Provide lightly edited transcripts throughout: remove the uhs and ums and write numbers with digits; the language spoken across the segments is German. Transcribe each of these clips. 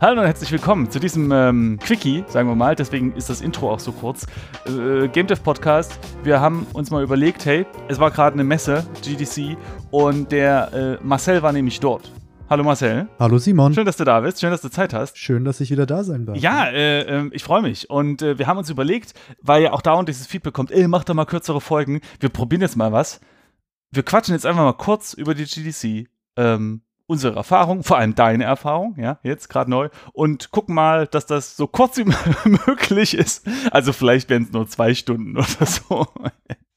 Hallo und herzlich willkommen zu diesem Quickie, sagen wir mal, deswegen ist das Intro auch so kurz. Game Dev Podcast, wir haben uns mal überlegt, hey, es war gerade eine Messe, GDC, und der Marcel war nämlich dort. Hallo Marcel. Hallo Simon. Schön, dass du da bist. Schön, dass du Zeit hast. Schön, dass ich wieder da sein darf. Ja, ich freue mich. Und wir haben uns überlegt, weil ja auch dauernd dieses Feedback kommt, mach doch mal kürzere Folgen. Wir probieren jetzt mal was. Wir quatschen jetzt einfach mal kurz über die GDC. Unsere Erfahrung, vor allem deine Erfahrung, ja, jetzt gerade neu. Und guck mal, dass das so kurz wie möglich ist. Also vielleicht wären es nur 2 Stunden oder so.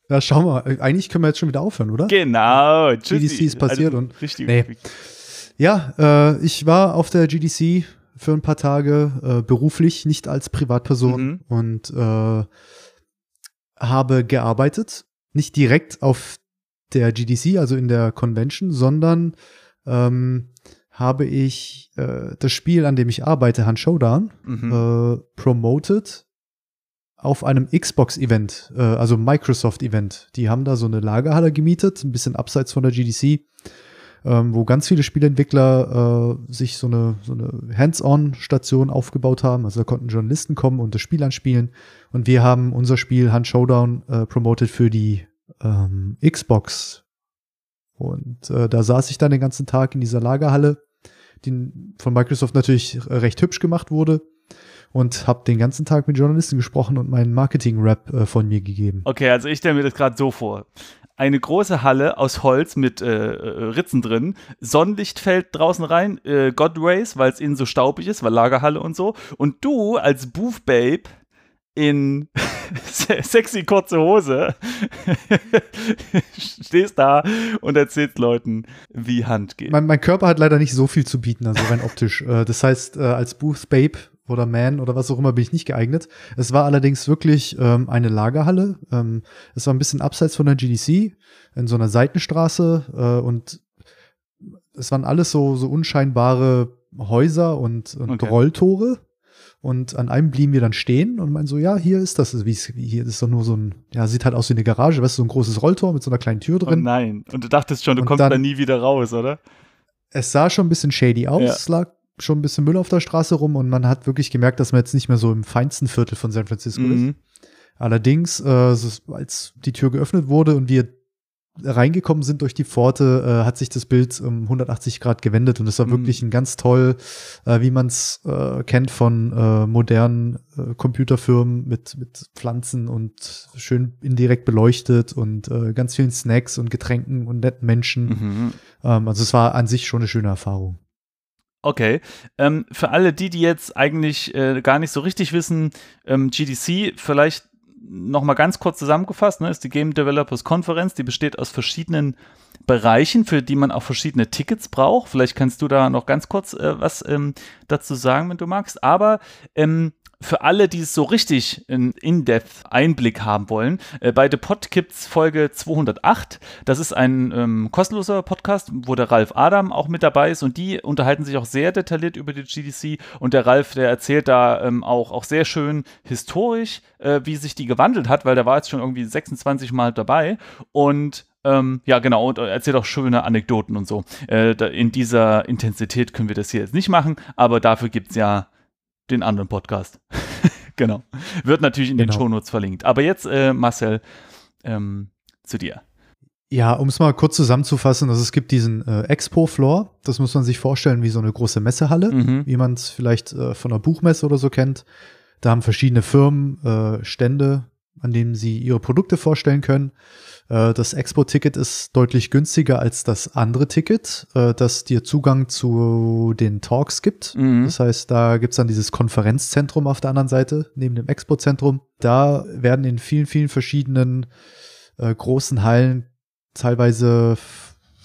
Ja, schauen wir. Eigentlich können wir jetzt schon wieder aufhören, oder? Genau. GDC ist passiert. Also, und richtig. Nee. Ja, ich war auf der GDC für ein paar Tage beruflich, nicht als Privatperson, und habe gearbeitet. Nicht direkt auf der GDC, also in der Convention, sondern habe ich das Spiel, an dem ich arbeite, Hunt Showdown, promoted auf einem Xbox-Event, also Microsoft-Event. Die haben da so eine Lagerhalle gemietet, ein bisschen abseits von der GDC. Wo ganz viele Spieleentwickler sich so eine Hands-on-Station aufgebaut haben. Also da konnten Journalisten kommen und das Spiel anspielen. Und wir haben unser Spiel Hunt Showdown promoted für die Xbox. Und da saß ich dann den ganzen Tag in dieser Lagerhalle, die von Microsoft natürlich recht hübsch gemacht wurde. Und habe den ganzen Tag mit Journalisten gesprochen und meinen Marketing-Rap von mir gegeben. Okay, also ich stelle mir das gerade so vor. Eine große Halle aus Holz mit Ritzen drin. Sonnenlicht fällt draußen rein. God Rays, weil es innen so staubig ist, weil Lagerhalle und so. Und du als Booth Babe in sexy kurze Hose stehst da und erzählst Leuten, wie Hand geht. Mein Körper hat leider nicht so viel zu bieten, also rein optisch. Das heißt, als Booth Babe oder Man oder was auch immer bin ich nicht geeignet. Es war allerdings wirklich eine Lagerhalle. Es war ein bisschen abseits von der GDC, in so einer Seitenstraße, und es waren alles so unscheinbare Häuser und okay. Rolltore. Und an einem blieben wir dann stehen und meinen so, ja, hier ist das, hier ist doch nur so ein, ja, sieht halt aus wie eine Garage, weißt du, so ein großes Rolltor mit so einer kleinen Tür drin. Oh nein, und du dachtest schon, du kommst da nie wieder raus, oder? Es sah schon ein bisschen shady aus, ja. Es lag schon ein bisschen Müll auf der Straße rum und man hat wirklich gemerkt, dass man jetzt nicht mehr so im feinsten Viertel von San Francisco ist. Allerdings, als die Tür geöffnet wurde und wir reingekommen sind durch die Pforte, hat sich das Bild um 180 Grad gewendet und es war wirklich ein ganz toll, wie man es kennt von modernen Computerfirmen mit Pflanzen und schön indirekt beleuchtet und ganz vielen Snacks und Getränken und netten Menschen. Also es war an sich schon eine schöne Erfahrung. Okay, für alle die jetzt eigentlich gar nicht so richtig wissen, GDC vielleicht noch mal ganz kurz zusammengefasst, ne, ist die Game Developers Conference, die besteht aus verschiedenen Bereichen, für die man auch verschiedene Tickets braucht. Vielleicht kannst du da noch ganz kurz was dazu sagen, wenn du magst, aber für alle, die es so richtig einen In-Depth-Einblick haben wollen, bei The Podclips Folge 208, das ist ein kostenloser Podcast, wo der Ralf Adam auch mit dabei ist und die unterhalten sich auch sehr detailliert über die GDC und der Ralf, der erzählt da auch sehr schön historisch, wie sich die gewandelt hat, weil der war jetzt schon irgendwie 26 Mal dabei und ja, genau, und erzählt auch schöne Anekdoten und so. In dieser Intensität können wir das hier jetzt nicht machen, aber dafür gibt es ja den anderen Podcast. Genau. Wird natürlich in den Shownotes verlinkt. Aber jetzt, Marcel, zu dir. Ja, um es mal kurz zusammenzufassen, also es gibt diesen Expo-Floor, das muss man sich vorstellen wie so eine große Messehalle, wie man es vielleicht von einer Buchmesse oder so kennt. Da haben verschiedene Firmen Stände, an denen sie ihre Produkte vorstellen können. Das Expo-Ticket ist deutlich günstiger als das andere Ticket, das dir Zugang zu den Talks gibt. Das heißt, da gibt es dann dieses Konferenzzentrum auf der anderen Seite, neben dem Expo-Zentrum. Da werden in vielen, vielen verschiedenen großen Hallen teilweise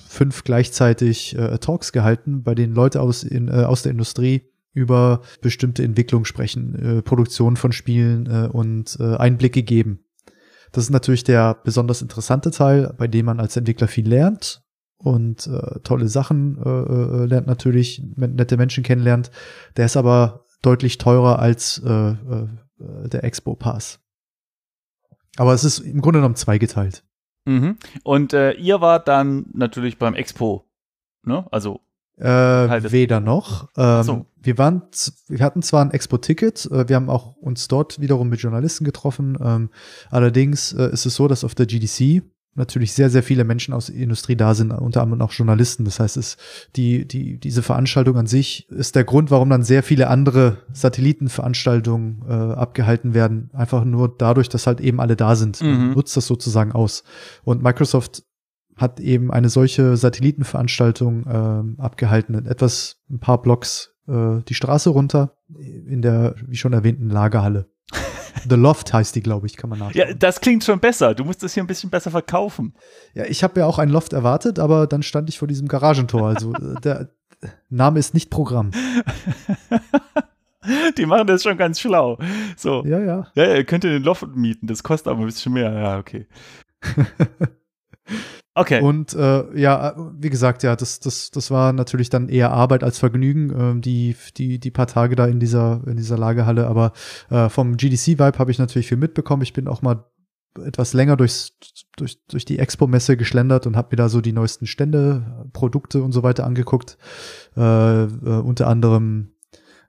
5 gleichzeitig Talks gehalten, bei denen Leute aus der Industrie über bestimmte Entwicklungen sprechen, Produktion von Spielen und Einblicke geben. Das ist natürlich der besonders interessante Teil, bei dem man als Entwickler viel lernt und tolle Sachen lernt natürlich, nette Menschen kennenlernt. Der ist aber deutlich teurer als der Expo-Pass. Aber es ist im Grunde genommen zweigeteilt. Und ihr wart dann natürlich beim Expo, ne? Also Weder noch. Wir hatten zwar ein Expo-Ticket, wir haben auch uns dort wiederum mit Journalisten getroffen. Allerdings ist es so, dass auf der GDC natürlich sehr, sehr viele Menschen aus der Industrie da sind, unter anderem auch Journalisten. Das heißt, diese Veranstaltung an sich ist der Grund, warum dann sehr viele andere Satellitenveranstaltungen abgehalten werden. Einfach nur dadurch, dass halt eben alle da sind. Man nutzt das sozusagen aus. Und Microsoft hat eben eine solche Satellitenveranstaltung abgehalten. Ein paar Blocks die Straße runter in der, wie schon erwähnten, Lagerhalle. The Loft heißt die, glaube ich, kann man nachschauen. Ja, das klingt schon besser. Du musst das hier ein bisschen besser verkaufen. Ja, ich habe ja auch ein Loft erwartet, aber dann stand ich vor diesem Garagentor. Also der Name ist nicht Programm. Die machen das schon ganz schlau. So. Ja. Ja, ihr könnt den Loft mieten. Das kostet aber ein bisschen mehr. Ja, okay. Okay. Und wie gesagt, ja, das war natürlich dann eher Arbeit als Vergnügen, die paar Tage da in dieser Lagerhalle. Aber vom GDC-Vibe habe ich natürlich viel mitbekommen. Ich bin auch mal etwas länger durch die Expo-Messe geschlendert und habe mir da so die neuesten Stände, Produkte und so weiter angeguckt. Unter anderem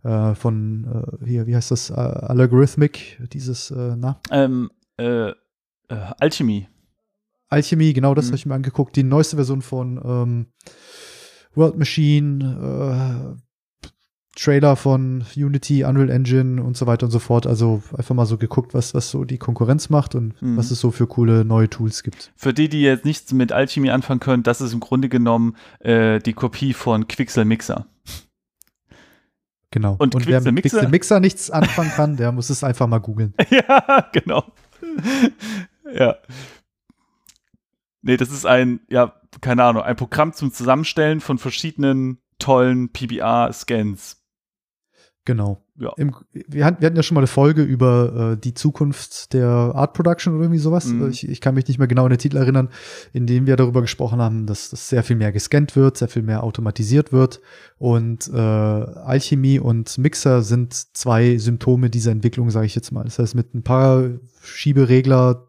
von hier, wie heißt das? Allegorithmic, dieses Alchemy, genau, das habe ich mir angeguckt. Die neueste Version von World Machine, Trailer von Unity, Unreal Engine und so weiter und so fort. Also einfach mal so geguckt, was so die Konkurrenz macht und was es so für coole neue Tools gibt. Für die jetzt nichts mit Alchemy anfangen können, das ist im Grunde genommen die Kopie von Quixel Mixer. Genau. Und wer mit Quixel Mixer nichts anfangen kann, der muss es einfach mal googeln. Ja, genau. Ja. Nee, das ist ein Programm zum Zusammenstellen von verschiedenen tollen PBR-Scans. Genau. Ja. Wir hatten ja schon mal eine Folge über die Zukunft der Art Production oder irgendwie sowas. Ich kann mich nicht mehr genau an den Titel erinnern, in dem wir darüber gesprochen haben, dass das sehr viel mehr gescannt wird, sehr viel mehr automatisiert wird. Und Alchemy und Mixer sind zwei Symptome dieser Entwicklung, sage ich jetzt mal. Das heißt, mit ein paar Schieberegler,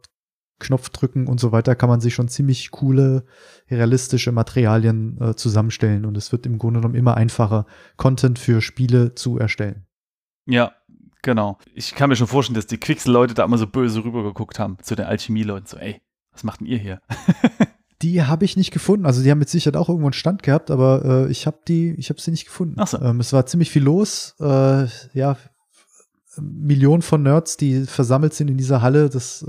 Knopf drücken und so weiter, kann man sich schon ziemlich coole, realistische Materialien zusammenstellen. Und es wird im Grunde genommen immer einfacher, Content für Spiele zu erstellen. Ja, genau. Ich kann mir schon vorstellen, dass die Quixel-Leute da immer so böse rübergeguckt haben zu den Alchemie-Leuten. So, ey, was macht denn ihr hier? Die habe ich nicht gefunden. Also die haben mit Sicherheit auch irgendwo einen Stand gehabt, aber ich habe sie nicht gefunden. Ach so. Es war ziemlich viel los. Millionen von Nerds, die versammelt sind in dieser Halle. Das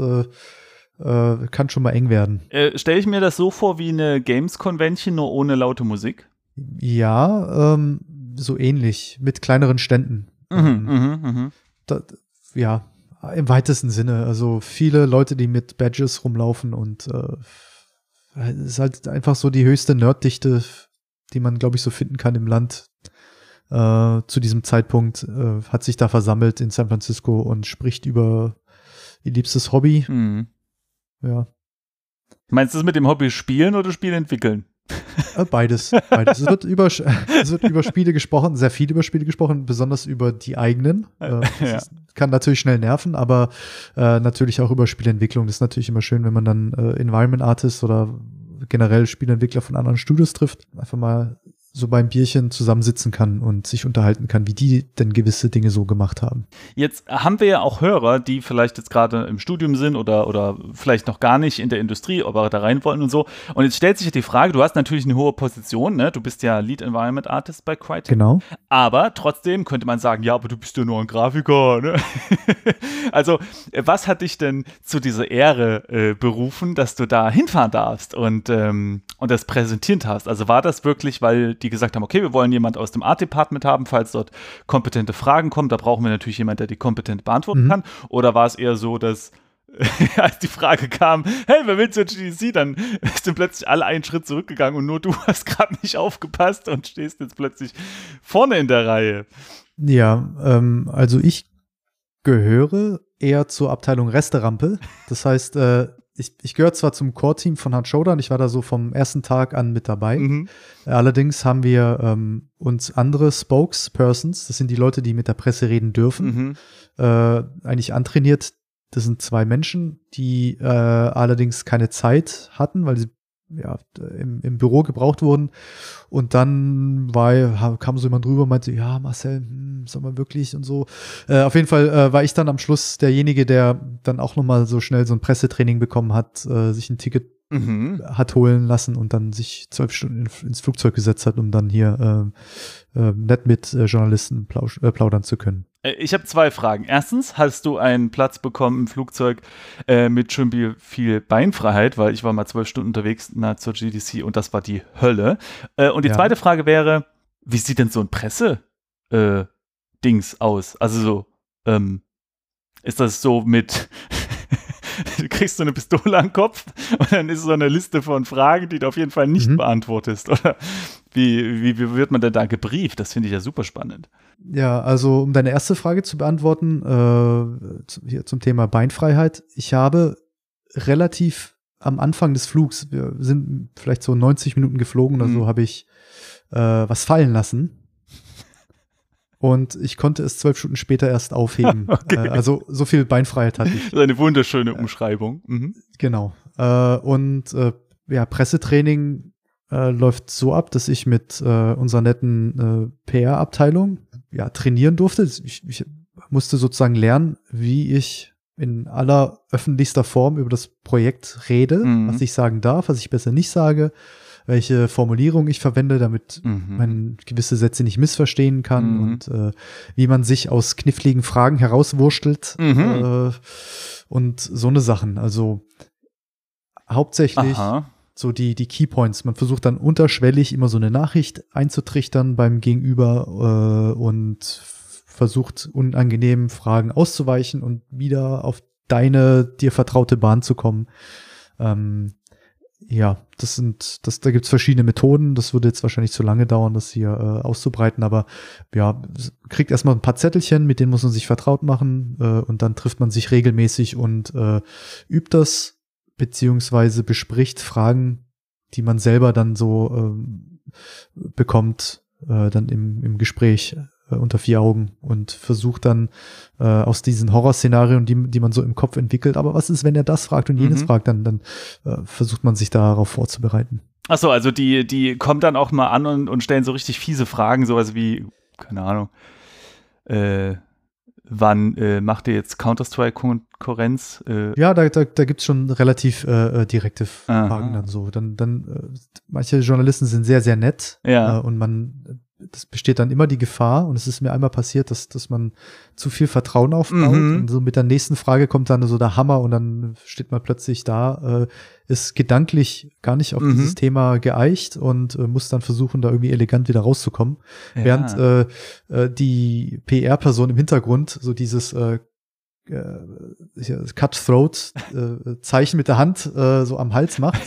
kann schon mal eng werden. Stelle ich mir das so vor wie eine Games-Convention, nur ohne laute Musik? Ja, so ähnlich, mit kleineren Ständen. Ja, im weitesten Sinne. Also viele Leute, die mit Badges rumlaufen und es ist halt einfach so die höchste Nerddichte, die man, glaube ich, so finden kann im Land. Zu diesem Zeitpunkt hat sich da versammelt in San Francisco und spricht über ihr liebstes Hobby. Mhm. Ja. Meinst du es mit dem Hobby spielen oder Spiele entwickeln? Beides. Es wird über Spiele gesprochen, sehr viel über Spiele gesprochen, besonders über die eigenen. Kann natürlich schnell nerven, aber natürlich auch über Spielentwicklung. Das ist natürlich immer schön, wenn man dann Environment Artists oder generell Spielentwickler von anderen Studios trifft. Einfach mal so beim Bierchen zusammensitzen kann und sich unterhalten kann, wie die denn gewisse Dinge so gemacht haben. Jetzt haben wir ja auch Hörer, die vielleicht jetzt gerade im Studium sind oder vielleicht noch gar nicht in der Industrie, aber da rein wollen und so. Und jetzt stellt sich ja die Frage, du hast natürlich eine hohe Position, ne? Du bist ja Lead Environment Artist bei Crytek. Genau. Aber trotzdem könnte man sagen, ja, aber du bist ja nur ein Grafiker, ne? Also, was hat dich denn zu dieser Ehre berufen, dass du da hinfahren darfst und das präsentieren darfst? Also war das wirklich, weil die gesagt haben, okay, wir wollen jemand aus dem Art-Department haben, falls dort kompetente Fragen kommen, da brauchen wir natürlich jemanden, der die kompetent beantworten kann. Oder war es eher so, dass als die Frage kam, hey, wer will zur GDC, dann sind plötzlich alle einen Schritt zurückgegangen und nur du hast gerade nicht aufgepasst und stehst jetzt plötzlich vorne in der Reihe. Ja, also ich gehöre eher zur Abteilung Resterampe. Das heißt, Ich gehöre zwar zum Core-Team von Hunt Showdown, ich war da so vom ersten Tag an mit dabei. Allerdings haben wir uns andere Spokespersons, das sind die Leute, die mit der Presse reden dürfen, eigentlich antrainiert. Das sind zwei Menschen, die allerdings keine Zeit hatten, weil sie im Büro gebraucht wurden. Und dann kam so jemand drüber und meinte, ja, Marcel, soll man wirklich und so. Auf jeden Fall war ich dann am Schluss derjenige, der dann auch nochmal so schnell so ein Pressetraining bekommen hat, sich ein Ticket hat holen lassen und dann sich 12 Stunden ins Flugzeug gesetzt hat, um dann hier nett mit Journalisten plaudern zu können. Ich habe 2 Fragen. Erstens, hast du einen Platz bekommen im Flugzeug mit schön viel Beinfreiheit, weil ich war mal 12 Stunden unterwegs zur GDC und das war die Hölle. Und die zweite Frage wäre, wie sieht denn so ein Presse-Dings aus? Also so, ist das so mit du kriegst so eine Pistole an den Kopf und dann ist so eine Liste von Fragen, die du auf jeden Fall nicht beantwortest. Oder wie wird man denn da gebrieft? Das finde ich ja super spannend. Ja, also um deine erste Frage zu beantworten, hier zum Thema Beinfreiheit. Ich habe relativ am Anfang des Flugs, wir sind vielleicht so 90 Minuten geflogen oder so, habe ich was fallen lassen. Und ich konnte es 12 Stunden später erst aufheben. Okay. Also so viel Beinfreiheit hatte ich. Das ist eine wunderschöne Umschreibung. Genau. Pressetraining läuft so ab, dass ich mit unserer netten PR-Abteilung trainieren durfte. Ich musste sozusagen lernen, wie ich in aller öffentlichster Form über das Projekt rede, was ich sagen darf, was ich besser nicht sage, welche Formulierung ich verwende, damit man gewisse Sätze nicht missverstehen kann und wie man sich aus kniffligen Fragen herauswurschtelt und so eine Sachen. Also hauptsächlich so die Keypoints. Man versucht dann unterschwellig immer so eine Nachricht einzutrichtern beim Gegenüber und versucht unangenehmen Fragen auszuweichen und wieder auf deine dir vertraute Bahn zu kommen. Da gibt's verschiedene Methoden. Das würde jetzt wahrscheinlich zu lange dauern, das hier auszubreiten, aber kriegt erstmal ein paar Zettelchen, mit denen muss man sich vertraut machen und dann trifft man sich regelmäßig und übt das, beziehungsweise bespricht Fragen, die man selber dann so bekommt, dann im Gespräch unter 4 Augen und versucht dann aus diesen Horrorszenarien, die man so im Kopf entwickelt, aber was ist, wenn er das fragt und jenes fragt, dann versucht man sich darauf vorzubereiten. Ach so, also die kommen dann auch mal an und stellen so richtig fiese Fragen, sowas wie, keine Ahnung, wann macht ihr jetzt Counter-Strike-Konkurrenz? Da gibt es schon relativ direkte Fragen dann so. Dann manche Journalisten sind sehr, sehr nett und das besteht dann immer die Gefahr, und es ist mir einmal passiert, dass man zu viel Vertrauen aufbaut und so mit der nächsten Frage kommt dann so der Hammer und dann steht man plötzlich da, ist gedanklich gar nicht auf dieses Thema geeicht und muss dann versuchen, da irgendwie elegant wieder rauszukommen. Ja. Während die PR-Person im Hintergrund so dieses Cutthroat-Zeichen mit der Hand so am Hals macht.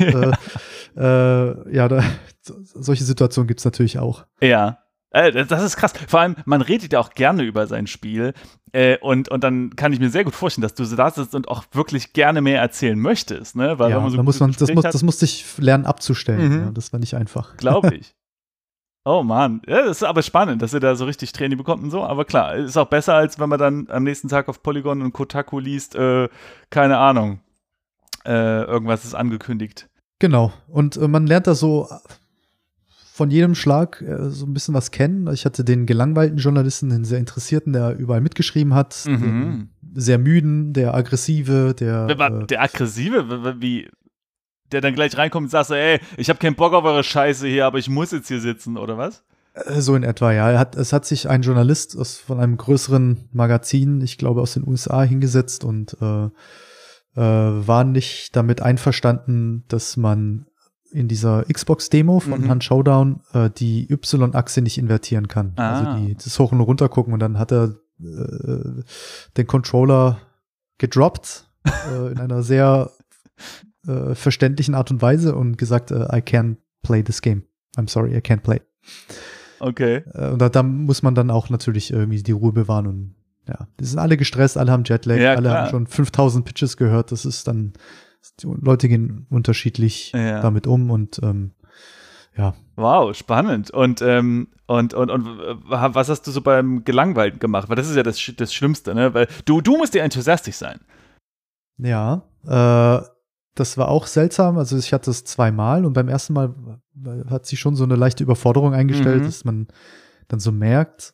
Solche Situationen gibt es natürlich auch. Ja, das ist krass. Vor allem, man redet ja auch gerne über sein Spiel und dann kann ich mir sehr gut vorstellen, dass du so da sitzt und auch wirklich gerne mehr erzählen möchtest. Ne? Weil, wenn man so das musste ich lernen abzustellen. Ja, das war nicht einfach. Glaube ich. Oh Mann, ja, das ist aber spannend, dass ihr da so richtig Training bekommt und so, aber klar, ist auch besser, als wenn man dann am nächsten Tag auf Polygon und Kotaku liest, keine Ahnung, irgendwas ist angekündigt. Genau, und man lernt da so von jedem Schlag so ein bisschen was kennen. Ich hatte den gelangweilten Journalisten, den sehr interessierten, der überall mitgeschrieben hat, den sehr müden, der aggressive, der aggressive? Wie? Der dann gleich reinkommt und sagt so, ey, ich habe keinen Bock auf eure Scheiße hier, aber ich muss jetzt hier sitzen, oder was? So in etwa, ja. Es hat sich ein Journalist von einem größeren Magazin, ich glaube aus den USA, hingesetzt und war nicht damit einverstanden, dass man in dieser Xbox-Demo von Hunt Showdown die Y-Achse nicht invertieren kann. Also das Hoch- und Runter gucken, und dann hat er den Controller gedroppt in einer sehr verständlichen Art und Weise und gesagt, I can't play this game. I'm sorry, I can't play. Okay. Und da muss man dann auch natürlich irgendwie die Ruhe bewahren und die sind alle gestresst, alle haben Jetlag, alle haben schon 5000 Pitches gehört, das ist dann, die Leute gehen unterschiedlich damit um und wow, spannend. Und was hast du so beim Gelangweilten gemacht? Weil das ist ja das Schlimmste, ne? Weil du musst ja enthusiastisch sein. Ja, Das war auch seltsam, also ich hatte es zweimal und beim ersten Mal hat sich schon so eine leichte Überforderung eingestellt, dass man dann so merkt,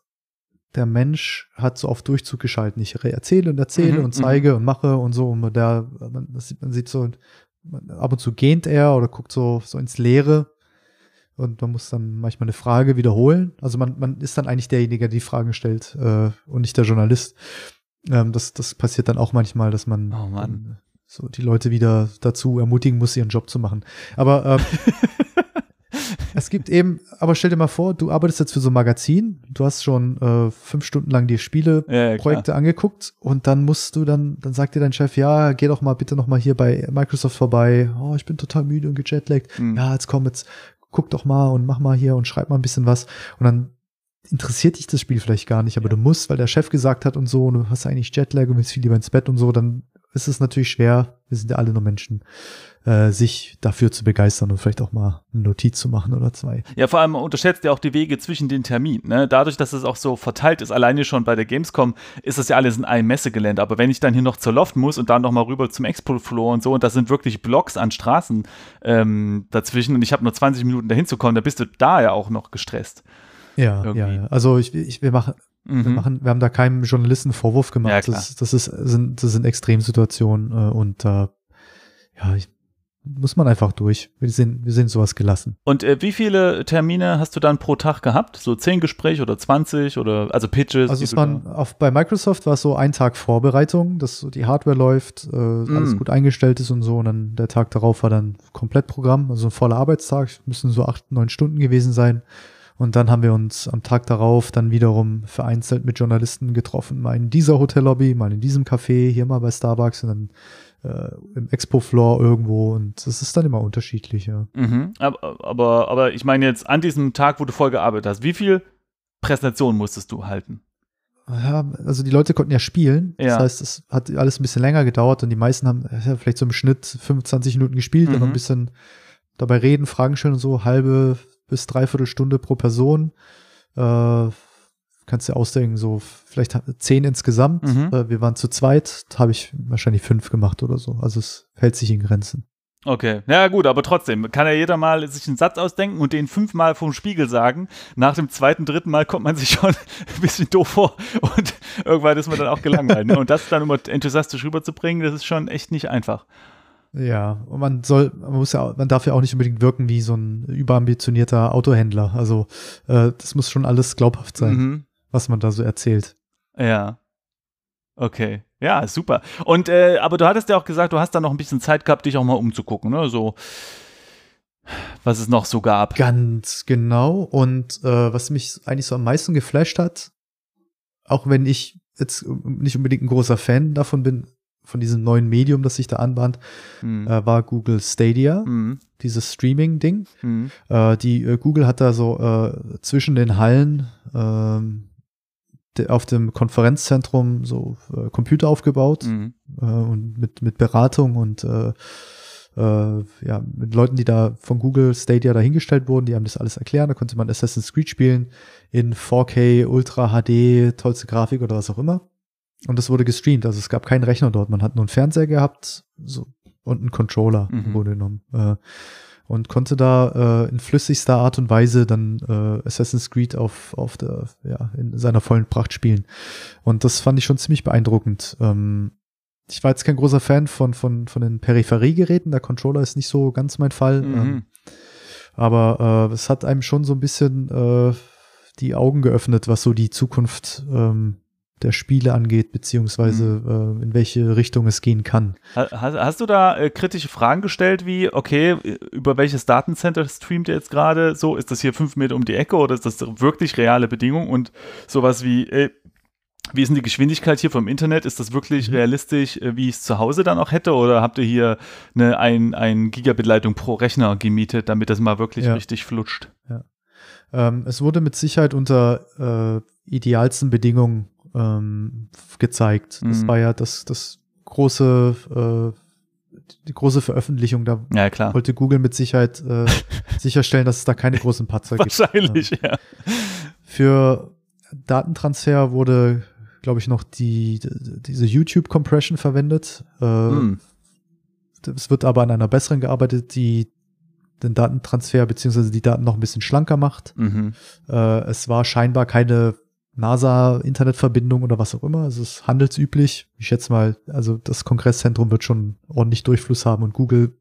der Mensch hat so auf Durchzug geschalten. Ich erzähle und zeige und mache und so. Und da, man sieht so, ab und zu gähnt er oder guckt so ins Leere und man muss dann manchmal eine Frage wiederholen. Also man ist dann eigentlich derjenige, der die Fragen stellt und nicht der Journalist. Das passiert dann auch manchmal, dass man so die Leute wieder dazu ermutigen muss, ihren Job zu machen. Aber es gibt eben, aber stell dir mal vor, du arbeitest jetzt für so ein Magazin, du hast schon 5 Stunden lang die Spieleprojekte angeguckt und dann musst du dann sagt dir dein Chef, ja, geh doch mal bitte noch mal hier bei Microsoft vorbei, oh, ich bin total müde und gejetlaggt, ja, jetzt guck doch mal und mach mal hier und schreib mal ein bisschen was und dann interessiert dich das Spiel vielleicht gar nicht, aber du musst, weil der Chef gesagt hat und so, und du hast eigentlich Jetlag und willst viel lieber ins Bett und so, dann ist es natürlich schwer, wir sind ja alle nur Menschen, sich dafür zu begeistern und vielleicht auch mal eine Notiz zu machen oder zwei. Ja, vor allem unterschätzt ihr auch die Wege zwischen den Terminen. Ne? Dadurch, dass es auch so verteilt ist, alleine schon bei der Gamescom, ist das ja alles in einem Messegelände. Aber wenn ich dann hier noch zur Loft muss und dann noch mal rüber zum Expo-Floor und so, und das sind wirklich Blocks an Straßen dazwischen und ich habe nur 20 Minuten dahin zu kommen, da bist du da ja auch noch gestresst. Ja. Also wir haben da keinem Journalisten Vorwurf gemacht. Ja, das sind Extremsituationen und muss man einfach durch. Wir sind sowas gelassen. Und wie viele Termine hast du dann pro Tag gehabt? So 10 Gespräche oder 20 oder also Pitches? Also bei Microsoft war es so ein Tag Vorbereitung, dass so die Hardware läuft, alles gut eingestellt ist und so. Und dann der Tag darauf war dann komplett Programm, also ein voller Arbeitstag. Müssen so 8-9 Stunden gewesen sein. Und dann haben wir uns am Tag darauf dann wiederum vereinzelt mit Journalisten getroffen. Mal in dieser Hotellobby, mal in diesem Café, hier mal bei Starbucks und dann im Expo-Floor irgendwo. Und das ist dann immer unterschiedlich, ja. Mhm. Aber ich meine jetzt an diesem Tag, wo du voll gearbeitet hast, wie viel Präsentation musstest du halten? Ja, also die Leute konnten ja spielen. Ja. Das heißt, es hat alles ein bisschen länger gedauert und die meisten haben vielleicht so im Schnitt 25 Minuten gespielt und ein bisschen dabei reden, Fragen stellen und so, halbe bis 3/4 Stunde pro Person. Kannst du ausdenken, so vielleicht 10 insgesamt. Wir waren zu zweit, habe ich wahrscheinlich 5 gemacht oder so. Also es hält sich in Grenzen. Okay, ja gut, aber trotzdem kann ja jeder mal sich einen Satz ausdenken und den 5-mal vorm Spiegel sagen. Nach dem 2., 3. Mal kommt man sich schon ein bisschen doof vor und irgendwann ist man dann auch gelangweilt. Und das dann immer enthusiastisch rüberzubringen, das ist schon echt nicht einfach. Ja, und man darf ja auch nicht unbedingt wirken wie so ein überambitionierter Autohändler. Also das muss schon alles glaubhaft sein, was man da so erzählt. Ja. Okay. Ja, super. Und aber du hattest ja auch gesagt, du hast da noch ein bisschen Zeit gehabt, dich auch mal umzugucken, ne? So, was es noch so gab. Ganz genau. Und was mich eigentlich so am meisten geflasht hat, auch wenn ich jetzt nicht unbedingt ein großer Fan davon bin, von diesem neuen Medium, das sich da anbahnt, war Google Stadia, dieses Streaming-Ding. Google hat da so zwischen den Hallen auf dem Konferenzzentrum so Computer aufgebaut und mit Beratung und mit Leuten, die da von Google Stadia dahingestellt wurden, die haben das alles erklärt. Da konnte man Assassin's Creed spielen in 4K, Ultra HD, tollste Grafik oder was auch immer. Und das wurde gestreamt, also es gab keinen Rechner dort. Man hat nur einen Fernseher gehabt und einen Controller wurde genommen. Und konnte da in flüssigster Art und Weise dann Assassin's Creed in seiner vollen Pracht spielen. Und das fand ich schon ziemlich beeindruckend. Ich war jetzt kein großer Fan von den Peripheriegeräten. Der Controller ist nicht so ganz mein Fall. Aber es hat einem schon so ein bisschen die Augen geöffnet, was so die Zukunft der Spiele angeht, beziehungsweise in welche Richtung es gehen kann. Hast du da kritische Fragen gestellt, wie, okay, über welches Datencenter streamt ihr jetzt gerade? So, ist das hier 5 Meter um die Ecke oder ist das wirklich reale Bedingung? Und sowas wie, wie ist denn die Geschwindigkeit hier vom Internet? Ist das wirklich realistisch, wie ich es zu Hause dann auch hätte? Oder habt ihr hier eine 1 Gigabit-Leitung pro Rechner gemietet, damit das mal wirklich richtig flutscht? Ja. Es wurde mit Sicherheit unter idealsten Bedingungen gezeigt. Das war ja das große, die große Veröffentlichung. Da wollte Google mit Sicherheit sicherstellen, dass es da keine großen Patzer wahrscheinlich, gibt. Für Datentransfer wurde, glaube ich, noch diese YouTube-Compression verwendet. Es wird aber an einer besseren gearbeitet, die den Datentransfer beziehungsweise die Daten noch ein bisschen schlanker macht. Mhm. Es war scheinbar keine NASA-Internetverbindung oder was auch immer. Es ist handelsüblich. Ich schätze mal, also das Kongresszentrum wird schon ordentlich Durchfluss haben und Google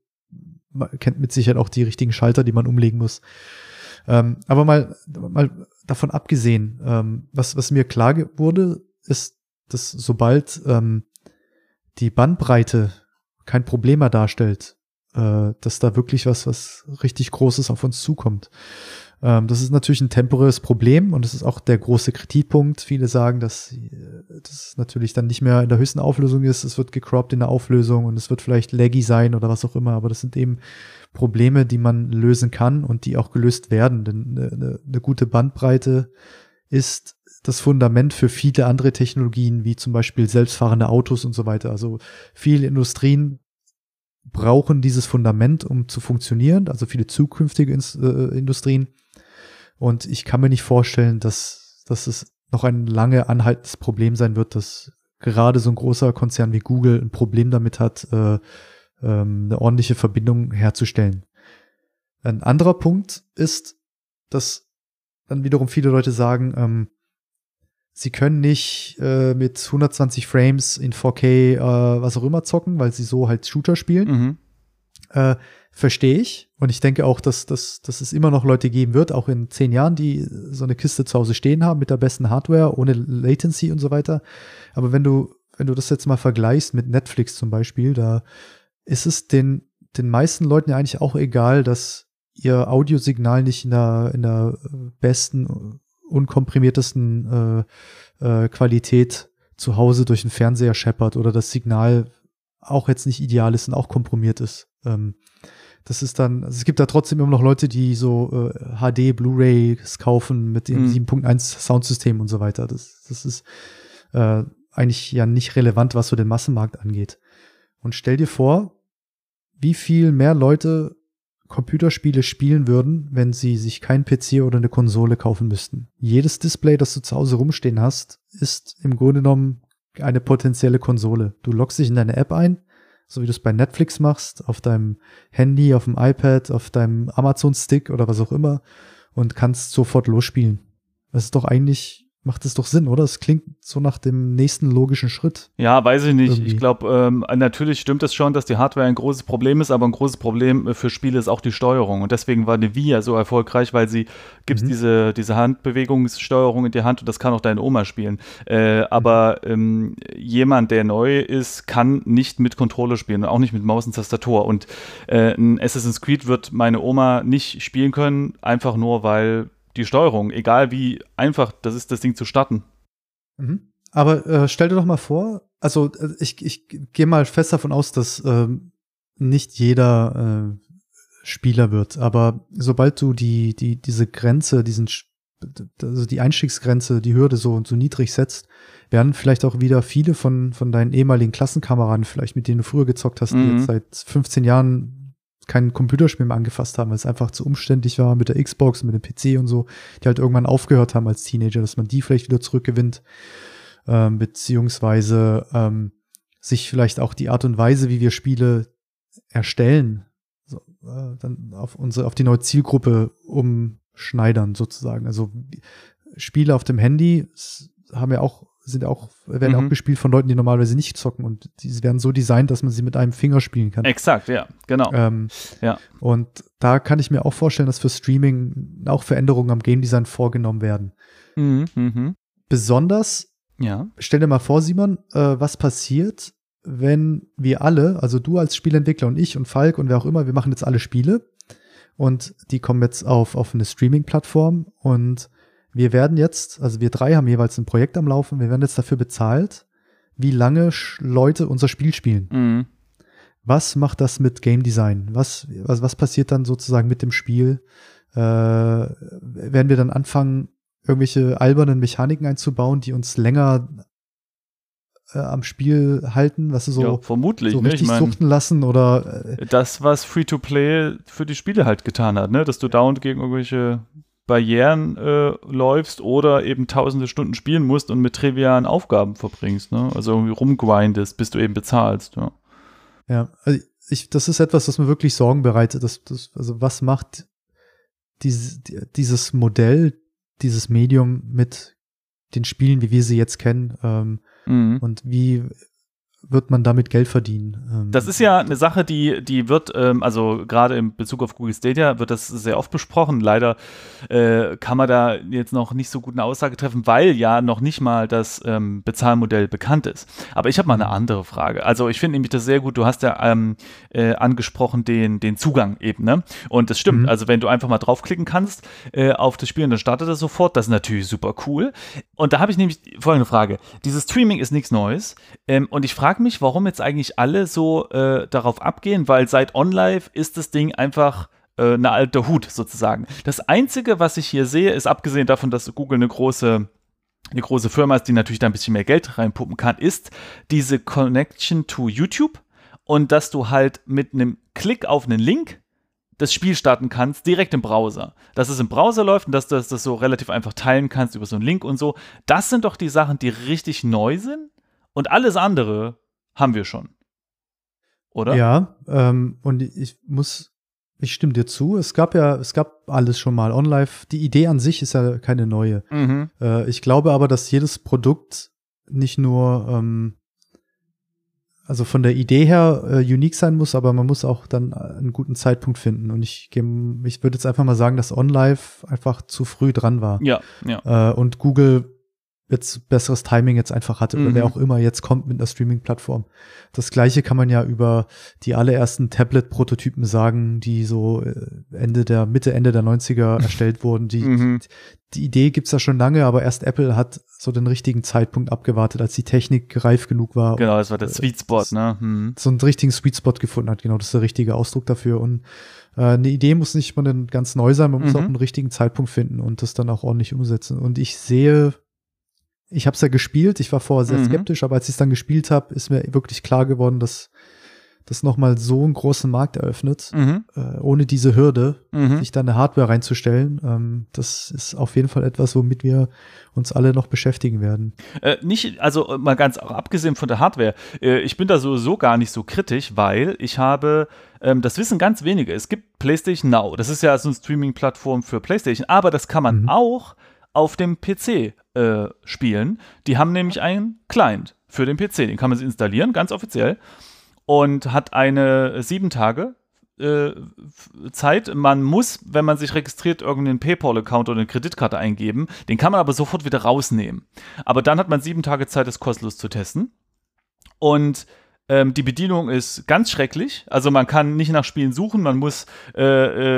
kennt mit Sicherheit auch die richtigen Schalter, die man umlegen muss. Aber mal davon abgesehen, was mir klar wurde, ist, dass sobald die Bandbreite kein Problem mehr darstellt, dass da wirklich was richtig Großes auf uns zukommt. Das ist natürlich ein temporäres Problem und das ist auch der große Kritikpunkt. Viele sagen, dass das natürlich dann nicht mehr in der höchsten Auflösung ist. Es wird gecroppt in der Auflösung und es wird vielleicht laggy sein oder was auch immer. Aber das sind eben Probleme, die man lösen kann und die auch gelöst werden. Denn eine gute Bandbreite ist das Fundament für viele andere Technologien, wie zum Beispiel selbstfahrende Autos und so weiter. Also viele Industrien brauchen dieses Fundament, um zu funktionieren. Also viele zukünftige Industrien. Und ich kann mir nicht vorstellen, dass es noch ein lange anhaltendes Problem sein wird, dass gerade so ein großer Konzern wie Google ein Problem damit hat, eine ordentliche Verbindung herzustellen. Ein anderer Punkt ist, dass dann wiederum viele Leute sagen, sie können nicht mit 120 Frames in 4K was auch immer zocken, weil sie so halt Shooter spielen. Mhm. Verstehe ich. Und ich denke auch, dass es immer noch Leute geben wird, auch in 10 Jahren, die so eine Kiste zu Hause stehen haben mit der besten Hardware, ohne Latency und so weiter. Aber wenn du das jetzt mal vergleichst mit Netflix zum Beispiel, da ist es den meisten Leuten ja eigentlich auch egal, dass ihr Audiosignal nicht in der besten, unkomprimiertesten Qualität zu Hause durch den Fernseher scheppert oder das Signal auch jetzt nicht ideal ist und auch komprimiert ist. Das ist dann, also es gibt da trotzdem immer noch Leute, die so HD Blu-rays kaufen mit dem 7.1 Soundsystem und so weiter. Das ist eigentlich ja nicht relevant, was so den Massenmarkt angeht. Und stell dir vor, wie viel mehr Leute Computerspiele spielen würden, wenn sie sich keinen PC oder eine Konsole kaufen müssten. Jedes Display, das du zu Hause rumstehen hast, ist im Grunde genommen eine potenzielle Konsole. Du loggst dich in deine App ein, so wie du es bei Netflix machst, auf deinem Handy, auf dem iPad, auf deinem Amazon-Stick oder was auch immer und kannst sofort losspielen. Das ist doch eigentlich, macht es doch Sinn, oder? Es klingt so nach dem nächsten logischen Schritt. Ja, weiß ich nicht. Irgendwie. Ich glaube, natürlich stimmt es schon, dass die Hardware ein großes Problem ist, aber ein großes Problem für Spiele ist auch die Steuerung. Und deswegen war die Wii ja so erfolgreich, weil sie gibt's diese Handbewegungssteuerung in die Hand und das kann auch deine Oma spielen. Aber jemand, der neu ist, kann nicht mit Controller spielen, auch nicht mit Maus und Tastatur. Und ein Assassin's Creed wird meine Oma nicht spielen können, einfach nur, weil die Steuerung, egal wie einfach das ist, das Ding zu starten. Mhm. Aber stell dir doch mal vor, also ich gehe mal fest davon aus, dass nicht jeder Spieler wird, aber sobald du diese Grenze, also die Einstiegsgrenze, die Hürde so und so niedrig setzt, werden vielleicht auch wieder viele von deinen ehemaligen Klassenkameraden, vielleicht mit denen du früher gezockt hast, die jetzt seit 15 Jahren kein Computerspiel mehr angefasst haben, weil es einfach zu umständlich war mit der Xbox, mit dem PC und so, die halt irgendwann aufgehört haben als Teenager, dass man die vielleicht wieder zurückgewinnt, beziehungsweise sich vielleicht auch die Art und Weise, wie wir Spiele erstellen, so, dann auf die neue Zielgruppe umschneidern sozusagen. Also Spiele auf dem Handy werden auch gespielt von Leuten, die normalerweise nicht zocken und die werden so designt, dass man sie mit einem Finger spielen kann. Exakt, ja, genau. Ja. Und da kann ich mir auch vorstellen, dass für Streaming auch Veränderungen am Game Design vorgenommen werden. Besonders, ja. Stell dir mal vor, Simon, was passiert, wenn wir alle, also du als Spieleentwickler und ich und Falk und wer auch immer, wir machen jetzt alle Spiele und die kommen jetzt auf eine Streaming-Plattform und wir werden jetzt, also wir drei haben jeweils ein Projekt am Laufen, wir werden jetzt dafür bezahlt, wie lange Leute unser Spiel spielen. Mhm. Was macht das mit Game Design? Was passiert dann sozusagen mit dem Spiel? Werden wir dann anfangen, irgendwelche albernen Mechaniken einzubauen, die uns länger am Spiel halten, was sie so, ja, vermutlich, so richtig, ne? Ich mein, suchten lassen oder das, was Free-to-Play für die Spiele halt getan hat, ne? Dass du dauernd gegen irgendwelche Barrieren läufst oder eben tausende Stunden spielen musst und mit trivialen Aufgaben verbringst, ne? Also irgendwie rumgrindest, bis du eben bezahlst. Ja, also das ist etwas, das mir wirklich Sorgen bereitet. Also was macht dieses Modell, dieses Medium mit den Spielen, wie wir sie jetzt kennen, und wie wird man damit Geld verdienen? Das ist ja eine Sache, die wird, also gerade in Bezug auf Google Stadia wird das sehr oft besprochen. Leider kann man da jetzt noch nicht so gut eine Aussage treffen, weil ja noch nicht mal das Bezahlmodell bekannt ist. Aber ich habe mal eine andere Frage. Also ich finde nämlich das sehr gut, du hast ja angesprochen den Zugang eben, ne? Und das stimmt, also wenn du einfach mal draufklicken kannst auf das Spiel und dann startet das sofort, das ist natürlich super cool. Und da habe ich nämlich folgende Frage. Dieses Streaming ist nichts Neues und ich frage mich, warum jetzt eigentlich alle so darauf abgehen, weil seit OnLive ist das Ding einfach eine alte Hut sozusagen. Das Einzige, was ich hier sehe, ist, abgesehen davon, dass Google eine große Firma ist, die natürlich da ein bisschen mehr Geld reinpumpen kann, ist diese Connection to YouTube und dass du halt mit einem Klick auf einen Link das Spiel starten kannst, direkt im Browser. Dass es im Browser läuft und dass du das so relativ einfach teilen kannst über so einen Link und so. Das sind doch die Sachen, die richtig neu sind. Und alles andere haben wir schon, oder? Ja, und ich stimme dir zu, es gab alles schon mal. OnLive, die Idee an sich ist ja keine neue. Ich glaube aber, dass jedes Produkt nicht nur, also von der Idee her unique sein muss, aber man muss auch dann einen guten Zeitpunkt finden. Und ich würde jetzt einfach mal sagen, dass OnLive einfach zu früh dran war. Ja. Und Google jetzt besseres Timing jetzt einfach hatte oder wer auch immer jetzt kommt mit einer Streaming-Plattform. Das Gleiche kann man ja über die allerersten Tablet-Prototypen sagen, die so Mitte, Ende der 90er erstellt wurden. Die Idee gibt's ja schon lange, aber erst Apple hat so den richtigen Zeitpunkt abgewartet, als die Technik reif genug war. Genau, das war der Sweet Spot, ne? So einen richtigen Sweet Spot gefunden hat, genau, das ist der richtige Ausdruck dafür. Und eine Idee muss nicht mal dann ganz neu sein, man muss auch einen richtigen Zeitpunkt finden und das dann auch ordentlich umsetzen. Und ich habe es ja gespielt, ich war vorher sehr skeptisch, aber als ich es dann gespielt habe, ist mir wirklich klar geworden, dass das nochmal so einen großen Markt eröffnet, ohne diese Hürde, sich da eine Hardware reinzustellen. Das ist auf jeden Fall etwas, womit wir uns alle noch beschäftigen werden. Also mal ganz abgesehen von der Hardware, ich bin da sowieso gar nicht so kritisch, weil ich habe das wissen ganz wenige. Es gibt PlayStation Now, das ist ja so eine Streaming-Plattform für PlayStation, aber das kann man auch auf dem PC spielen. Die haben nämlich einen Client für den PC. Den kann man sich installieren, ganz offiziell. Und hat eine 7 Tage Zeit. Man muss, wenn man sich registriert, irgendeinen PayPal-Account oder eine Kreditkarte eingeben. Den kann man aber sofort wieder rausnehmen. Aber dann hat man 7 Tage Zeit, das kostenlos zu testen. Und die Bedienung ist ganz schrecklich. Also man kann nicht nach Spielen suchen. Man muss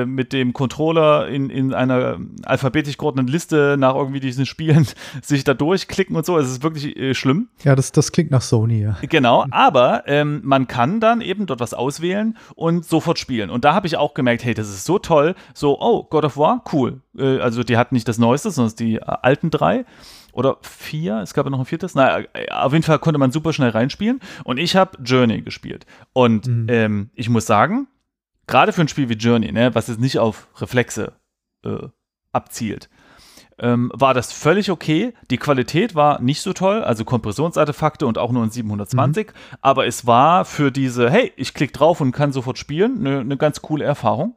mit dem Controller in einer alphabetisch geordneten Liste nach irgendwie diesen Spielen sich da durchklicken und so. Es ist wirklich schlimm. Ja, das klingt nach Sony, ja. Genau, aber man kann dann eben dort was auswählen und sofort spielen. Und da habe ich auch gemerkt, hey, das ist so toll. So, oh, God of War, cool. Also die hat nicht das Neueste, sondern die alten 3. Oder 4, es gab ja noch ein 4. Naja, auf jeden Fall konnte man super schnell reinspielen. Und ich habe Journey gespielt. Und ich muss sagen, gerade für ein Spiel wie Journey, ne, was jetzt nicht auf Reflexe abzielt, war das völlig okay. Die Qualität war nicht so toll, also Kompressionsartefakte und auch nur in 720. Aber es war für diese, hey, ich klicke drauf und kann sofort spielen, eine ganz coole Erfahrung.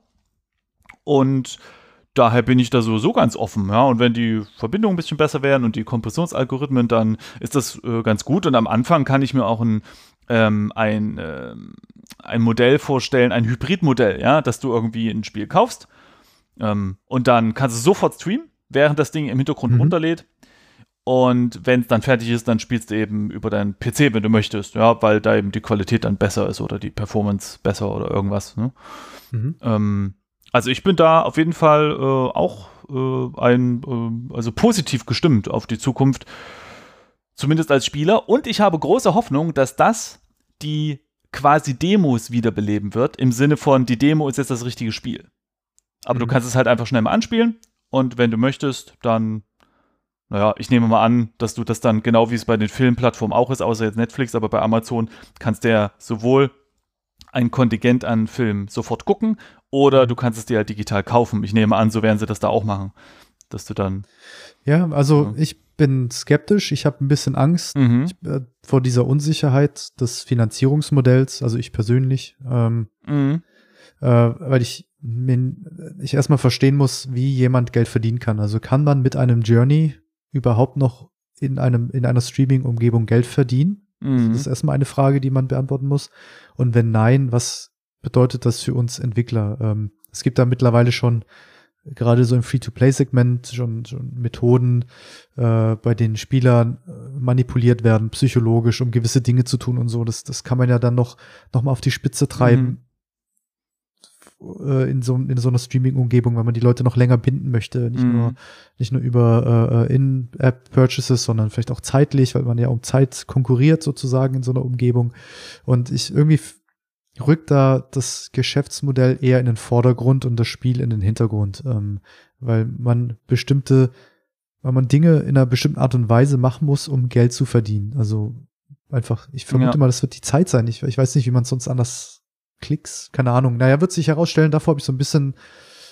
Und daher bin ich da so ganz offen, ja. Und wenn die Verbindungen ein bisschen besser werden und die Kompressionsalgorithmen, dann ist das ganz gut. Und am Anfang kann ich mir auch ein Modell vorstellen, ein Hybridmodell, ja, dass du irgendwie ein Spiel kaufst und dann kannst du sofort streamen, während das Ding im Hintergrund runterlädt. Und wenn es dann fertig ist, dann spielst du eben über deinen PC, wenn du möchtest, ja, weil da eben die Qualität dann besser ist oder die Performance besser oder irgendwas, ne? Also ich bin da auf jeden Fall auch also positiv gestimmt auf die Zukunft, zumindest als Spieler. Und ich habe große Hoffnung, dass das die quasi Demos wiederbeleben wird, im Sinne von, die Demo ist jetzt das richtige Spiel. Aber du kannst es halt einfach schnell mal anspielen und wenn du möchtest, dann, naja, ich nehme mal an, dass du das dann, genau wie es bei den Filmplattformen auch ist, außer jetzt Netflix, aber bei Amazon kannst du ja sowohl ein Kontingent an Filmen sofort gucken oder du kannst es dir halt digital kaufen. Ich nehme an, so werden sie das da auch machen, dass du dann. Ja, also ich bin skeptisch, ich habe ein bisschen Angst. Ich vor dieser Unsicherheit des Finanzierungsmodells, also ich persönlich, weil ich erstmal verstehen muss, wie jemand Geld verdienen kann. Also kann man mit einem Journey überhaupt noch in einer Streaming-Umgebung Geld verdienen? Mhm. Das ist erstmal eine Frage, die man beantworten muss. Und wenn nein, was bedeutet das für uns Entwickler? Es gibt da mittlerweile schon gerade so im Free-to-Play-Segment schon Methoden, bei denen Spieler manipuliert werden, psychologisch, um gewisse Dinge zu tun und so. Das kann man ja dann noch mal auf die Spitze treiben in so einer Streaming-Umgebung, wenn man die Leute noch länger binden möchte. Nicht nur über In-App-Purchases, sondern vielleicht auch zeitlich, weil man ja um Zeit konkurriert sozusagen in so einer Umgebung. Und irgendwie rückt da das Geschäftsmodell eher in den Vordergrund und das Spiel in den Hintergrund, weil man Dinge in einer bestimmten Art und Weise machen muss, um Geld zu verdienen. Also einfach, ich vermute mal, das wird die Zeit sein. Ich weiß nicht, wie man sonst anders Klicks, keine Ahnung. Naja, wird sich herausstellen, davor habe ich so ein bisschen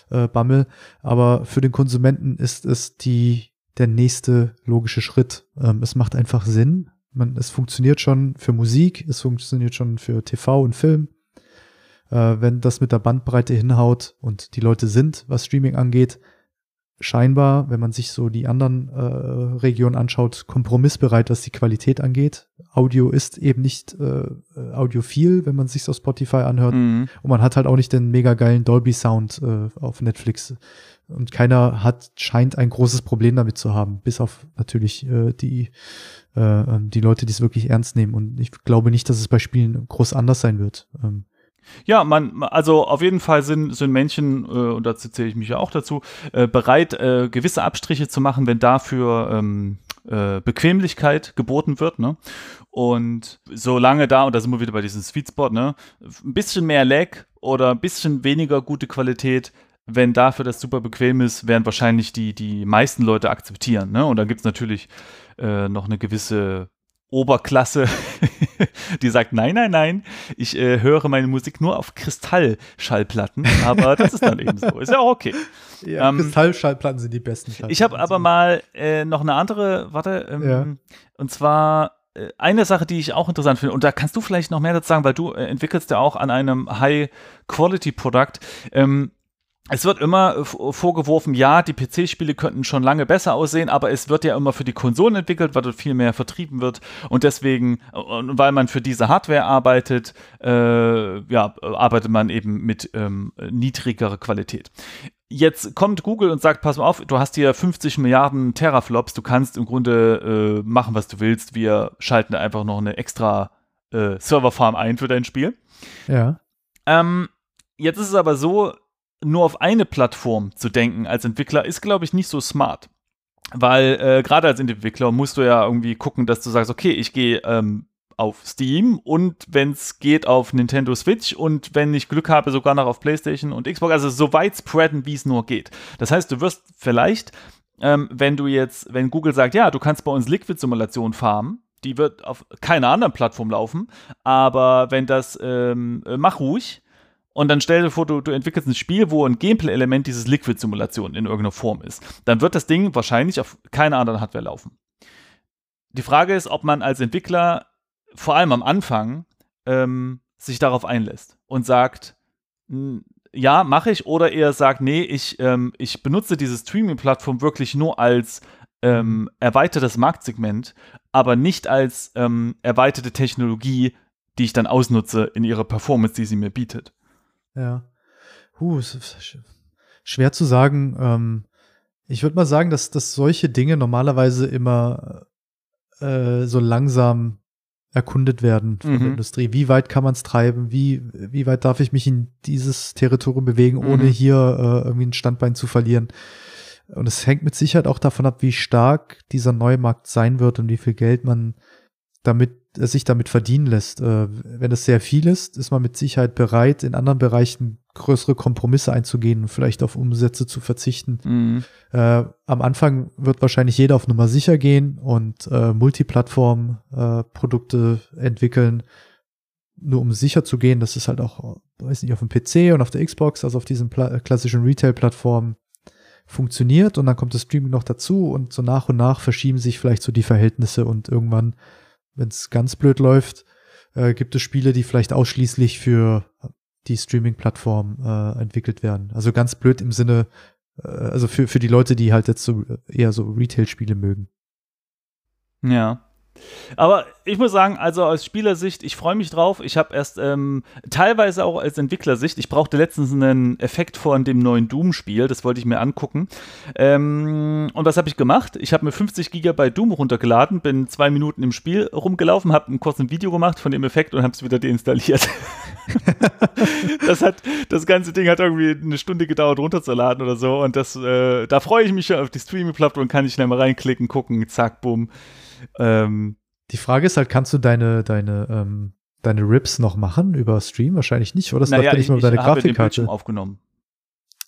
Bammel, aber für den Konsumenten ist es der nächste logische Schritt. Es macht einfach Sinn. Es funktioniert schon für Musik, es funktioniert schon für TV und Film. Wenn das mit der Bandbreite hinhaut und die Leute sind, was Streaming angeht, scheinbar, wenn man sich so die anderen Regionen anschaut, kompromissbereit, was die Qualität angeht. Audio ist eben nicht audiophil, wenn man sich's auf Spotify anhört. Mhm. Und man hat halt auch nicht den mega geilen Dolby-Sound auf Netflix. Und keiner scheint ein großes Problem damit zu haben, bis auf natürlich die Leute, die es wirklich ernst nehmen. Und ich glaube nicht, dass es bei Spielen groß anders sein wird. Ja, also auf jeden Fall sind Menschen, und dazu zähle ich mich ja auch dazu, bereit, gewisse Abstriche zu machen, wenn dafür Bequemlichkeit geboten wird, ne? Und solange und da sind wir wieder bei diesem Sweet Spot, ne? Ein bisschen mehr Lag oder ein bisschen weniger gute Qualität, wenn dafür das super bequem ist, werden wahrscheinlich die meisten Leute akzeptieren, ne? Und dann gibt es natürlich noch eine gewisse Oberklasse, die sagt, nein, ich höre meine Musik nur auf Kristallschallplatten, aber das ist dann eben so, ist ja auch okay. Ja, Kristallschallplatten sind die besten Schallplatten. Ich habe aber mal noch eine andere, und zwar eine Sache, die ich auch interessant finde, und da kannst du vielleicht noch mehr dazu sagen, weil du entwickelst ja auch an einem High-Quality-Produkt, es wird immer vorgeworfen, ja, die PC-Spiele könnten schon lange besser aussehen, aber es wird ja immer für die Konsolen entwickelt, weil dort viel mehr vertrieben wird. Und deswegen, weil man für diese Hardware arbeitet, arbeitet man eben mit niedrigerer Qualität. Jetzt kommt Google und sagt, pass mal auf, du hast hier 50 Milliarden Teraflops, du kannst im Grunde machen, was du willst. Wir schalten einfach noch eine extra Serverfarm ein für dein Spiel. Ja. Jetzt ist es aber so, nur auf eine Plattform zu denken als Entwickler ist, glaube ich, nicht so smart. Weil gerade als Entwickler musst du ja irgendwie gucken, dass du sagst, okay, ich gehe auf Steam und wenn es geht auf Nintendo Switch und wenn ich Glück habe, sogar noch auf PlayStation und Xbox, also so weit spreaden, wie es nur geht. Das heißt, du wirst vielleicht, wenn Google sagt, ja, du kannst bei uns Liquid-Simulation farmen, die wird auf keiner anderen Plattform laufen, aber wenn das, mach ruhig. Und dann stell dir vor, du entwickelst ein Spiel, wo ein Gameplay-Element dieses Liquid-Simulation in irgendeiner Form ist. Dann wird das Ding wahrscheinlich auf keiner anderen Hardware laufen. Die Frage ist, ob man als Entwickler, vor allem am Anfang, sich darauf einlässt und sagt, ja, mache ich, oder eher sagt, nee, ich benutze diese Streaming-Plattform wirklich nur als erweitertes Marktsegment, aber nicht als erweiterte Technologie, die ich dann ausnutze in ihrer Performance, die sie mir bietet. Ja. Schwer zu sagen. Ich würde mal sagen, dass solche Dinge normalerweise immer so langsam erkundet werden von der Industrie. Wie weit kann man es treiben? Wie weit darf ich mich in dieses Territorium bewegen, ohne hier irgendwie ein Standbein zu verlieren? Und es hängt mit Sicherheit auch davon ab, wie stark dieser Neumarkt sein wird und wie viel Geld man sich damit verdienen lässt. Wenn es sehr viel ist, ist man mit Sicherheit bereit, in anderen Bereichen größere Kompromisse einzugehen und vielleicht auf Umsätze zu verzichten. Am Anfang wird wahrscheinlich jeder auf Nummer sicher gehen und Multiplattform-Produkte entwickeln, nur um sicher zu gehen. Das ist halt auch, weiß nicht, auf dem PC und auf der Xbox, also auf diesen klassischen Retail-Plattformen funktioniert. Und dann kommt das Streaming noch dazu und so nach verschieben sich vielleicht so die Verhältnisse und irgendwann wenn es ganz blöd läuft, gibt es Spiele, die vielleicht ausschließlich für die Streaming-Plattform entwickelt werden. Also ganz blöd im Sinne, also für die Leute, die halt jetzt so eher so Retail-Spiele mögen. Ja. Aber ich muss sagen, also aus Spielersicht, ich freue mich drauf. Ich habe erst teilweise auch als Entwicklersicht, ich brauchte letztens einen Effekt von dem neuen Doom-Spiel, das wollte ich mir angucken. Und was habe ich gemacht? Ich habe mir 50 GB Doom runtergeladen, bin 2 Minuten im Spiel rumgelaufen, habe einen kurzen Video gemacht von dem Effekt und habe es wieder deinstalliert. Das ganze Ding hat irgendwie 1 Stunde gedauert, runterzuladen oder so. Und da freue ich mich schon auf die Streaming-Plattform, kann ich schnell mal reinklicken, gucken, zack, bumm. Die Frage ist halt, kannst du deine Rips noch machen über Stream? Wahrscheinlich nicht, oder? Das läuft ja nicht mehr über deine Grafikkarte. Ich habe den Bildschirm aufgenommen.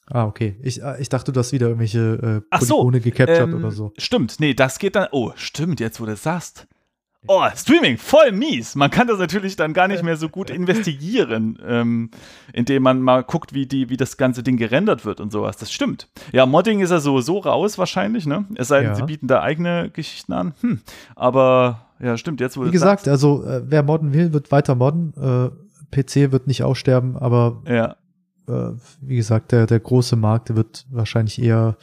Ah, okay. Ich dachte, du hast wieder irgendwelche Polygone gecaptured oder so. Stimmt, nee, das geht dann. Oh, stimmt, jetzt wo du das sagst. Oh, Streaming, voll mies. Man kann das natürlich dann gar nicht mehr so gut investigieren, indem man mal guckt, wie das ganze Ding gerendert wird und sowas. Das stimmt. Ja, Modding ist ja so raus wahrscheinlich, ne? Es sei denn, sie bieten da eigene Geschichten an. Aber, ja, stimmt, jetzt wurde es. Wie gesagt, also, wer modden will, wird weiter modden. PC wird nicht aussterben, aber, wie gesagt, der große Markt wird wahrscheinlich eher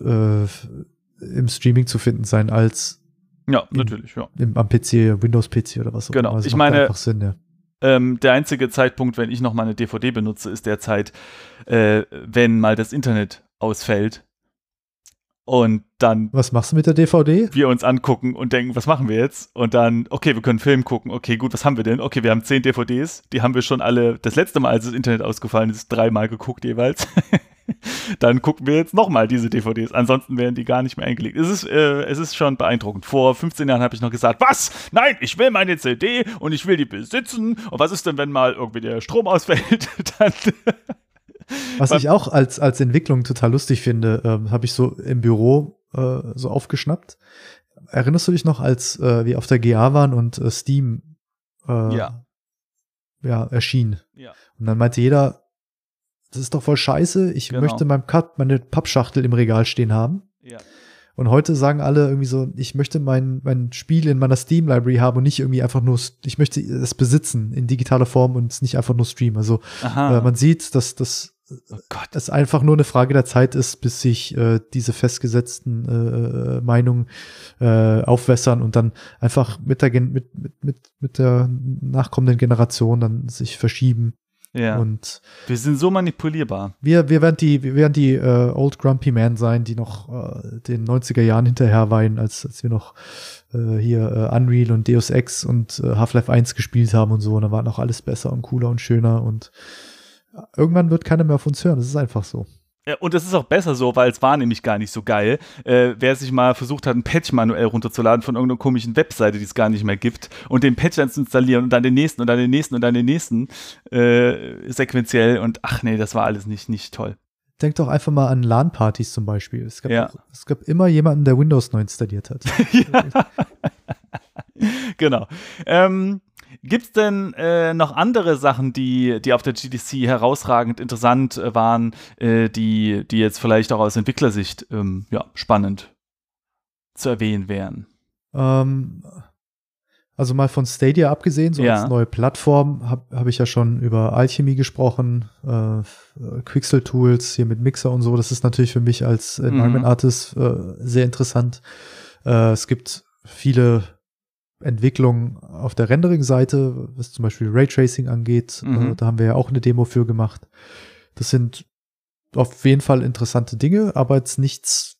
im Streaming zu finden sein als ja, natürlich, ja. Am PC, Windows-PC oder was auch immer. Genau, ich meine, einfach Sinn, ja. Der einzige Zeitpunkt, wenn ich noch mal eine DVD benutze, ist der Zeit, wenn mal das Internet ausfällt und dann was machst du mit der DVD? Wir uns angucken und denken, was machen wir jetzt? Und dann, okay, wir können Film gucken, okay, gut, was haben wir denn? Okay, wir haben 10 DVDs, die haben wir schon alle, das letzte Mal, als das Internet ausgefallen ist, 3-mal geguckt jeweils. Dann gucken wir jetzt nochmal diese DVDs. Ansonsten werden die gar nicht mehr eingelegt. Es ist schon beeindruckend. Vor 15 Jahren habe ich noch gesagt, was? Nein, ich will meine CD und ich will die besitzen. Und was ist denn, wenn mal irgendwie der Strom ausfällt? Dann was ich auch als Entwicklung total lustig finde, habe ich so im Büro so aufgeschnappt. Erinnerst du dich noch, als wir auf der GA waren und Steam erschien? Ja. Und dann meinte jeder, das ist doch voll scheiße, ich möchte in meinem Cut meine Pappschachtel im Regal stehen haben. Ja. Und heute sagen alle irgendwie so, ich möchte mein Spiel in meiner Steam-Library haben und nicht irgendwie einfach nur, ich möchte es besitzen in digitaler Form und es nicht einfach nur streamen. Also man sieht, dass es einfach nur eine Frage der Zeit ist, bis sich diese festgesetzten Meinungen aufwässern und dann einfach mit der nachkommenden Generation dann sich verschieben. Ja. Und wir sind so manipulierbar. Wir werden die Old Grumpy Man sein, die noch den 90er Jahren hinterher weinen, als wir noch hier Unreal und Deus Ex und Half-Life 1 gespielt haben und so. Und da war noch alles besser und cooler und schöner. Und irgendwann wird keiner mehr auf uns hören. Das ist einfach so. Und das ist auch besser so, weil es war nämlich gar nicht so geil. Wer sich mal versucht hat, einen Patch manuell runterzuladen von irgendeiner komischen Webseite, die es gar nicht mehr gibt, und den Patch dann zu installieren und dann den nächsten und dann den nächsten und dann den nächsten sequenziell und ach nee, das war alles nicht toll. Denk doch einfach mal an LAN-Partys zum Beispiel. Es gab immer jemanden, der Windows neu installiert hat. Genau. Gibt's denn noch andere Sachen, die auf der GDC herausragend interessant waren, die jetzt vielleicht auch aus Entwicklersicht spannend zu erwähnen wären? Also mal von Stadia abgesehen, so als neue Plattform, hab ich ja schon über Alchemy gesprochen, Quixel Tools hier mit Mixer und so. Das ist natürlich für mich als Environment Artist sehr interessant. Es gibt viele Entwicklung auf der Rendering-Seite, was zum Beispiel Raytracing angeht. Da haben wir ja auch eine Demo für gemacht. Das sind auf jeden Fall interessante Dinge, aber jetzt nichts,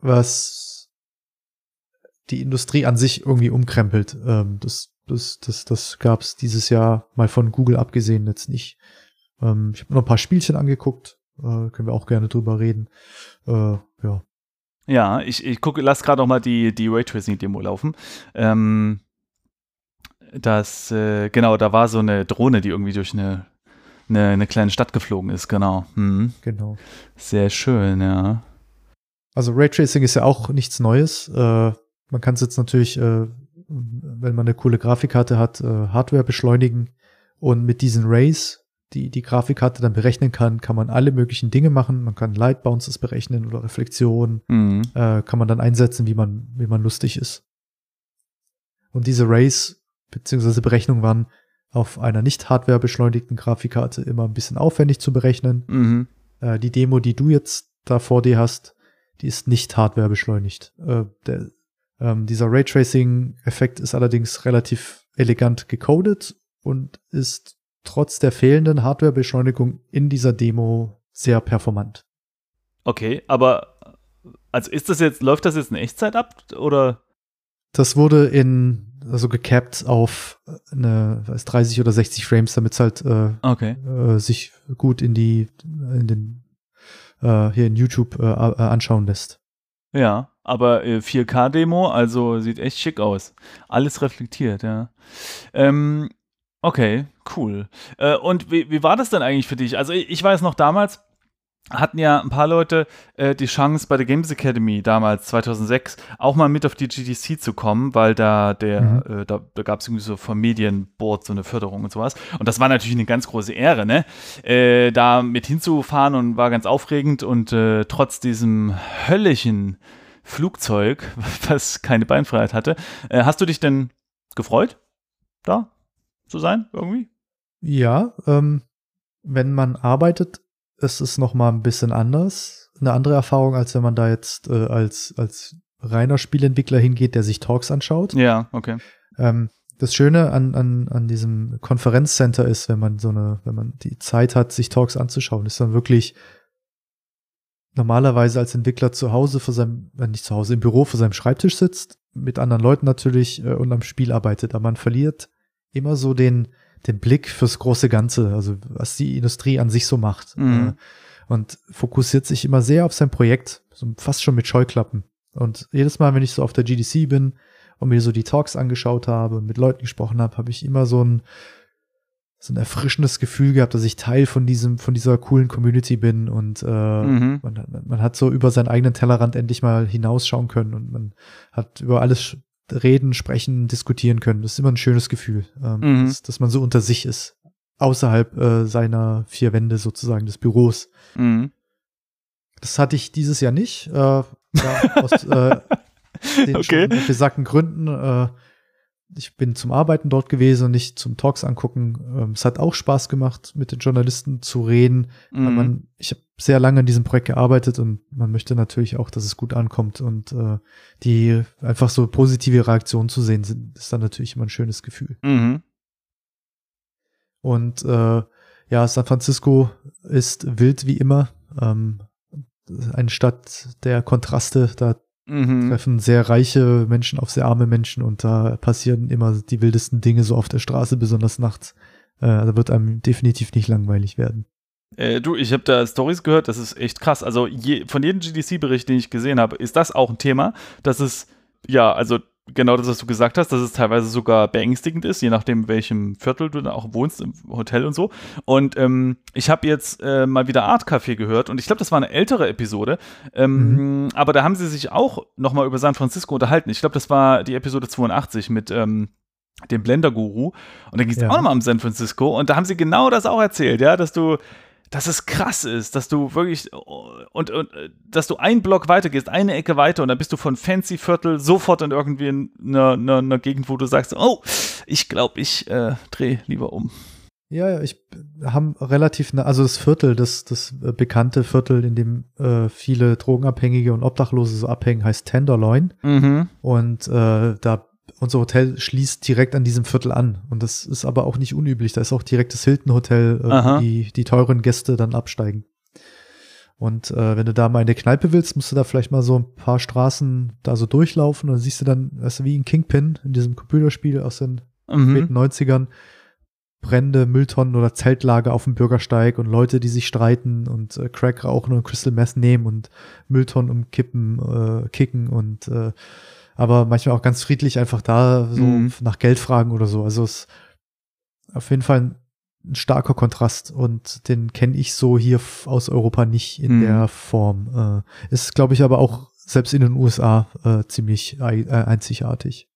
was die Industrie an sich irgendwie umkrempelt. Das gab es dieses Jahr mal von Google abgesehen jetzt nicht. Ich habe noch ein paar Spielchen angeguckt, können wir auch gerne drüber reden. Ja, ich gucke, lass gerade noch mal die Raytracing-Demo laufen. Da war so eine Drohne, die irgendwie durch eine kleine Stadt geflogen ist, genau. Genau. Sehr schön, ja. Also Raytracing ist ja auch nichts Neues. Man kann es jetzt natürlich, wenn man eine coole Grafikkarte hat, Hardware beschleunigen und mit diesen Rays, die Grafikkarte dann berechnen kann man alle möglichen Dinge machen. Man kann Light Bounces berechnen oder Reflexionen. Kann man dann einsetzen, wie man lustig ist. Und diese Rays bzw. Berechnungen waren auf einer nicht Hardware beschleunigten Grafikkarte immer ein bisschen aufwendig zu berechnen. Mhm. Die Demo, die du jetzt da vor dir hast, die ist nicht Hardware beschleunigt. Dieser Raytracing-Effekt ist allerdings relativ elegant gecodet und ist trotz der fehlenden Hardware-Beschleunigung in dieser Demo sehr performant. Okay, aber also läuft das jetzt in Echtzeit ab, oder? Das wurde gecapped auf 30 oder 60 Frames, damit es halt sich gut in YouTube anschauen lässt. Ja, aber 4K-Demo, also sieht echt schick aus. Alles reflektiert, ja. Okay, cool. Und wie war das denn eigentlich für dich? Also ich weiß noch, damals hatten ja ein paar Leute die Chance, bei der Games Academy damals, 2006, auch mal mit auf die GDC zu kommen, weil da gab es irgendwie so vom Medienboard so eine Förderung und sowas. Und das war natürlich eine ganz große Ehre, ne? Da mit hinzufahren, und war ganz aufregend. Und trotz diesem höllischen Flugzeug, was keine Beinfreiheit hatte, hast du dich denn gefreut, da zu sein irgendwie? Ja, wenn man arbeitet, es ist noch mal ein bisschen anders, eine andere Erfahrung, als wenn man da jetzt als reiner Spielentwickler hingeht, der sich Talks anschaut. Ja, okay. Das Schöne an diesem Konferenzcenter ist, wenn man die Zeit hat, sich Talks anzuschauen, ist dann wirklich normalerweise als Entwickler im Büro vor seinem Schreibtisch sitzt, mit anderen Leuten natürlich und am Spiel arbeitet, aber man verliert immer so den Blick fürs große Ganze, also was die Industrie an sich so macht. Mhm. Und fokussiert sich immer sehr auf sein Projekt, so fast schon mit Scheuklappen. Und jedes Mal, wenn ich so auf der GDC bin und mir so die Talks angeschaut habe und mit Leuten gesprochen habe, habe ich immer so ein erfrischendes Gefühl gehabt, dass ich Teil von dieser coolen Community bin, und man hat so über seinen eigenen Tellerrand endlich mal hinausschauen können, und man hat über alles reden, sprechen, diskutieren können. Das ist immer ein schönes Gefühl, dass man so unter sich ist, außerhalb seiner vier Wände sozusagen des Büros. Mhm. Das hatte ich dieses Jahr nicht, aus den schon besagten Gründen. Ich bin zum Arbeiten dort gewesen und nicht zum Talks angucken. Es hat auch Spaß gemacht, mit den Journalisten zu reden. Mhm. Weil ich habe sehr lange an diesem Projekt gearbeitet, und man möchte natürlich auch, dass es gut ankommt, und die einfach so positive Reaktionen zu sehen sind, ist dann natürlich immer ein schönes Gefühl. Mhm. Und San Francisco ist wild wie immer. Eine Stadt der Kontraste, da treffen sehr reiche Menschen auf sehr arme Menschen, und da passieren immer die wildesten Dinge so auf der Straße, besonders nachts. Da wird einem definitiv nicht langweilig werden. Ich habe da Storys gehört, das ist echt krass. Also von jedem GDC-Bericht, den ich gesehen habe, ist das auch ein Thema, dass es, ja, also genau das, was du gesagt hast, dass es teilweise sogar beängstigend ist, je nachdem, in welchem Viertel du da auch wohnst, im Hotel und so. Und ich habe jetzt mal wieder Art Café gehört, und ich glaube, das war eine ältere Episode, aber da haben sie sich auch noch mal über San Francisco unterhalten. Ich glaube, das war die Episode 82 mit dem Blender-Guru. Und da ging es auch noch mal um San Francisco. Und da haben sie genau das auch erzählt, ja, dass es krass ist, dass du wirklich und dass du einen Block weiter gehst, eine Ecke weiter, und dann bist du von fancy Viertel sofort in irgendwie einer Gegend, wo du sagst, oh, ich glaube, ich drehe lieber um. Ja, ich habe relativ, also das Viertel, das bekannte Viertel, in dem viele Drogenabhängige und Obdachlose so abhängen, heißt Tenderloin. Mhm. Und unser Hotel schließt direkt an diesem Viertel an. Und das ist aber auch nicht unüblich. Da ist auch direkt das Hilton-Hotel, wo die teuren Gäste dann absteigen. Und wenn du da mal in der Kneipe willst, musst du da vielleicht mal so ein paar Straßen da so durchlaufen. Und dann siehst du dann, also wie ein Kingpin in diesem Computerspiel aus den späten 90ern, brennende Mülltonnen oder Zeltlager auf dem Bürgersteig und Leute, die sich streiten und Crack rauchen und Crystal Meth nehmen und Mülltonnen umkippen, kicken und aber manchmal auch ganz friedlich einfach da so nach Geld fragen oder so. Also es ist auf jeden Fall ein starker Kontrast, und den kenne ich so hier aus Europa nicht in der Form. Ist, glaube ich, aber auch selbst in den USA ziemlich einzigartig.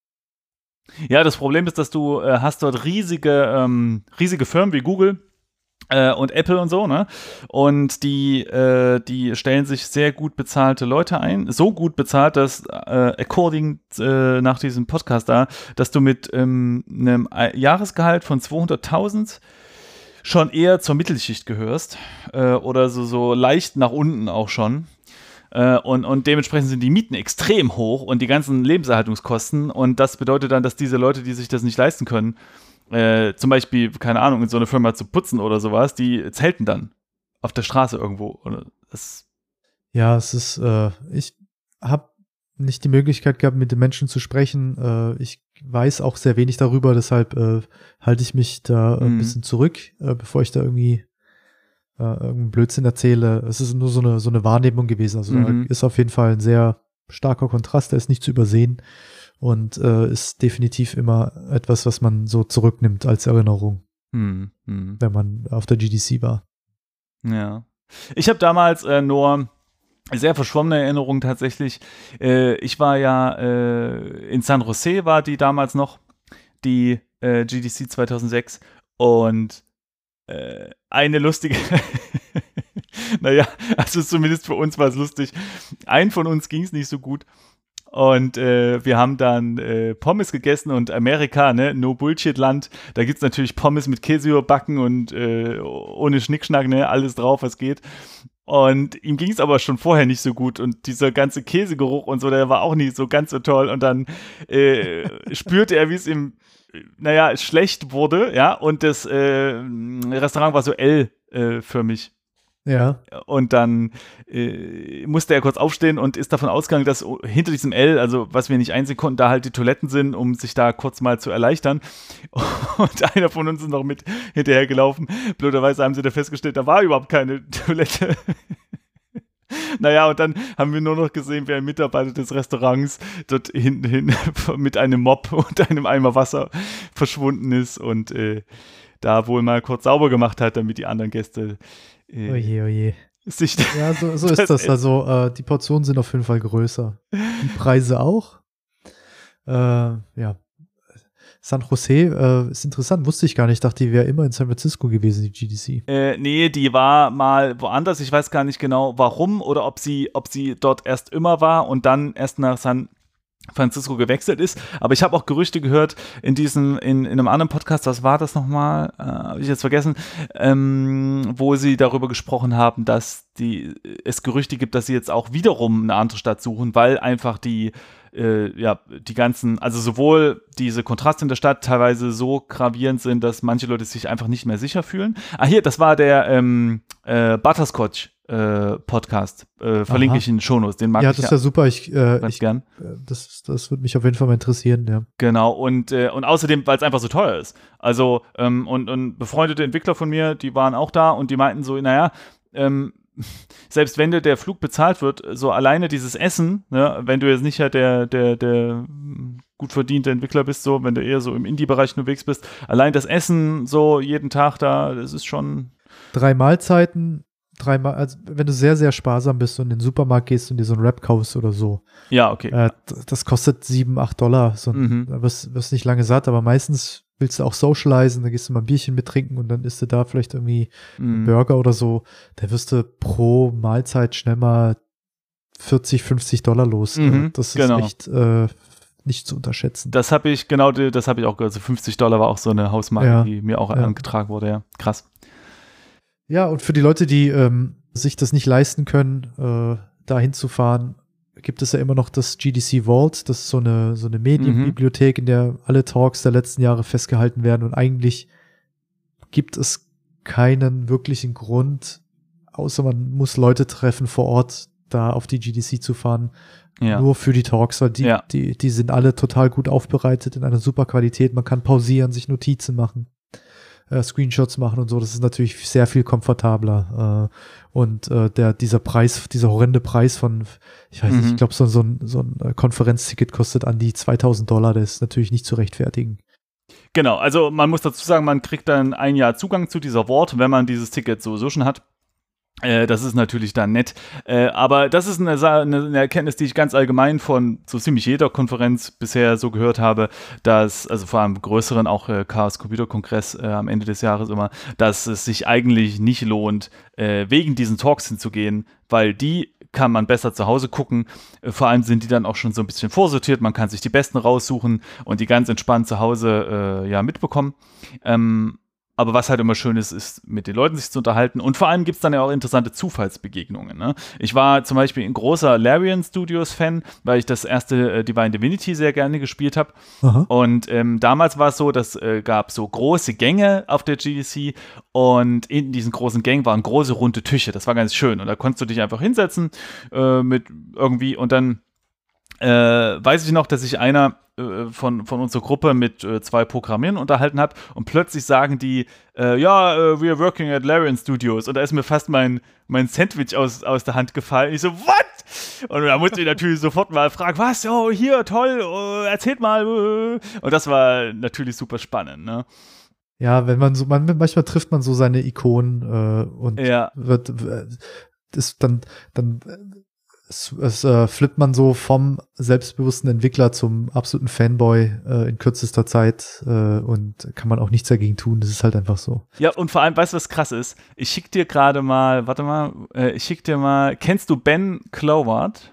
Ja, das Problem ist, dass du hast dort riesige Firmen wie Google, und Apple und so, ne? Und die stellen sich sehr gut bezahlte Leute ein. So gut bezahlt, dass nach diesem Podcast da, dass du mit einem Jahresgehalt von 200.000 schon eher zur Mittelschicht gehörst oder so leicht nach unten auch schon. Und dementsprechend sind die Mieten extrem hoch und die ganzen Lebenserhaltungskosten. Und das bedeutet dann, dass diese Leute, die sich das nicht leisten können, zum Beispiel, keine Ahnung, in so einer Firma zu putzen oder sowas, die zelten dann auf der Straße irgendwo. Ja, es ist, ich habe nicht die Möglichkeit gehabt, mit den Menschen zu sprechen. Ich weiß auch sehr wenig darüber, deshalb halte ich mich da ein bisschen zurück, bevor ich da irgendwie irgendeinen Blödsinn erzähle. Es ist nur so eine Wahrnehmung gewesen. Also da ist auf jeden Fall ein sehr starker Kontrast, der ist nicht zu übersehen. Und ist definitiv immer etwas, was man so zurücknimmt als Erinnerung, wenn man auf der GDC war. Ja. Ich habe damals nur sehr verschwommene Erinnerungen tatsächlich. Ich war ja in San Jose, war die damals noch, die GDC 2006. Und eine lustige... naja, also zumindest für uns war es lustig. Einen von uns ging es nicht so gut. Und wir haben dann Pommes gegessen und Amerika, ne, No-Bullshit-Land, da gibt es natürlich Pommes mit Käseüberbacken und ohne Schnickschnack, ne, alles drauf, was geht. Und ihm ging es aber schon vorher nicht so gut und dieser ganze Käsegeruch und so, der war auch nicht so ganz so toll. Und dann spürte er, wie es ihm, naja, schlecht wurde, ja, und das Restaurant war so L-förmig. Ja. Und dann musste er kurz aufstehen und ist davon ausgegangen, dass hinter diesem L, also was wir nicht einsehen konnten, da halt die Toiletten sind, um sich da kurz mal zu erleichtern. Und einer von uns ist noch mit hinterhergelaufen. Blöderweise haben sie da festgestellt, da war überhaupt keine Toilette. Naja, und dann haben wir nur noch gesehen, wie ein Mitarbeiter des Restaurants dort hinten hin mit einem Mop und einem Eimer Wasser verschwunden ist und da wohl mal kurz sauber gemacht hat, damit die anderen Gäste oje, oje. Ja, so ist das. Also die Portionen sind auf jeden Fall größer. Die Preise auch. Ja. San Jose ist interessant, wusste ich gar nicht. Ich dachte, die wäre immer in San Francisco gewesen, die GDC. Nee, die war mal woanders. Ich weiß gar nicht genau, warum oder ob sie dort erst immer war und dann erst nach San Francisco gewechselt ist, aber ich habe auch Gerüchte gehört in einem anderen Podcast, was war das nochmal, habe ich jetzt vergessen, wo sie darüber gesprochen haben, dass es Gerüchte gibt, dass sie jetzt auch wiederum eine andere Stadt suchen, weil einfach die ganzen, also sowohl diese Kontraste in der Stadt teilweise so gravierend sind, dass manche Leute sich einfach nicht mehr sicher fühlen. Ah, hier, das war der Butterscotch Podcast. Verlinke Aha. ich in den Shownotes. Den mag ich. Ja, das ist ja super. Ich gern. Das würde mich auf jeden Fall mal interessieren, ja. Genau, und außerdem, weil es einfach so teuer ist. Also, und befreundete Entwickler von mir, die waren auch da und die meinten so, naja, selbst wenn dir der Flug bezahlt wird, so alleine dieses Essen, ne, wenn du jetzt nicht halt der gut verdiente Entwickler bist, so, wenn du eher so im Indie-Bereich unterwegs bist, allein das Essen so jeden Tag da, das ist schon 3 Mahlzeiten. Dreimal, also wenn du sehr, sehr sparsam bist und in den Supermarkt gehst und dir so einen Wrap kaufst oder so. Ja, okay. Das kostet $7-8. So Da wirst nicht lange satt, aber meistens willst du auch socialisen, da gehst du mal ein Bierchen mittrinken und dann isst du da vielleicht irgendwie einen Burger oder so. Da wirst du pro Mahlzeit schnell mal $40-50 los. Das ist echt nicht zu unterschätzen. Das habe ich auch gehört. Also $50 war auch so eine Hausmarke, die mir auch angetragen wurde, ja. Krass. Ja, und für die Leute, die sich das nicht leisten können, da hinzufahren, gibt es ja immer noch das GDC Vault. Das ist so eine Medienbibliothek, in der alle Talks der letzten Jahre festgehalten werden. Und eigentlich gibt es keinen wirklichen Grund, außer man muss Leute treffen vor Ort, da auf die GDC zu fahren. Ja. Nur für die Talks, weil die sind alle total gut aufbereitet, in einer super Qualität. Man kann pausieren, sich Notizen machen. Screenshots machen und so, das ist natürlich sehr viel komfortabler. Und dieser horrende Preis von, ich weiß nicht, ich glaube, so ein Konferenzticket kostet an die $2.000, das ist natürlich nicht zu rechtfertigen. Genau, also man muss dazu sagen, man kriegt dann ein Jahr Zugang zu dieser Vault, wenn man dieses Ticket sowieso schon hat. Das ist natürlich dann nett, aber das ist eine Erkenntnis, die ich ganz allgemein von so ziemlich jeder Konferenz bisher so gehört habe, dass, also vor allem größeren, auch Chaos Computer Kongress am Ende des Jahres immer, dass es sich eigentlich nicht lohnt, wegen diesen Talks hinzugehen, weil die kann man besser zu Hause gucken. Vor allem sind die dann auch schon so ein bisschen vorsortiert, man kann sich die besten raussuchen und die ganz entspannt zu Hause mitbekommen. Aber was halt immer schön ist, ist, mit den Leuten sich zu unterhalten. Und vor allem gibt es dann ja auch interessante Zufallsbegegnungen. Ne? Ich war zum Beispiel ein großer Larian Studios Fan, weil ich das erste Divine Divinity sehr gerne gespielt habe. Und damals war es so, dass gab so große Gänge auf der GDC. Und in diesen großen Gängen waren große runde Tische. Das war ganz schön. Und da konntest du dich einfach hinsetzen mit irgendwie. Und dann weiß ich noch, dass sich einer von unserer Gruppe mit zwei Programmierern unterhalten habe und plötzlich sagen die, we are working at Larian Studios, und da ist mir fast mein Sandwich aus der Hand gefallen. Ich so, what? Und da musste ich natürlich sofort mal fragen, was, oh, hier, toll, oh, erzählt mal. Und das war natürlich super spannend, ne? Ja, wenn man so, manchmal trifft man so seine Ikonen und ja. Es flippt man so vom selbstbewussten Entwickler zum absoluten Fanboy in kürzester Zeit und kann man auch nichts dagegen tun. Das ist halt einfach so. Ja, und vor allem, weißt du, was krass ist? Ich schick dir gerade mal, kennst du Ben Cloward?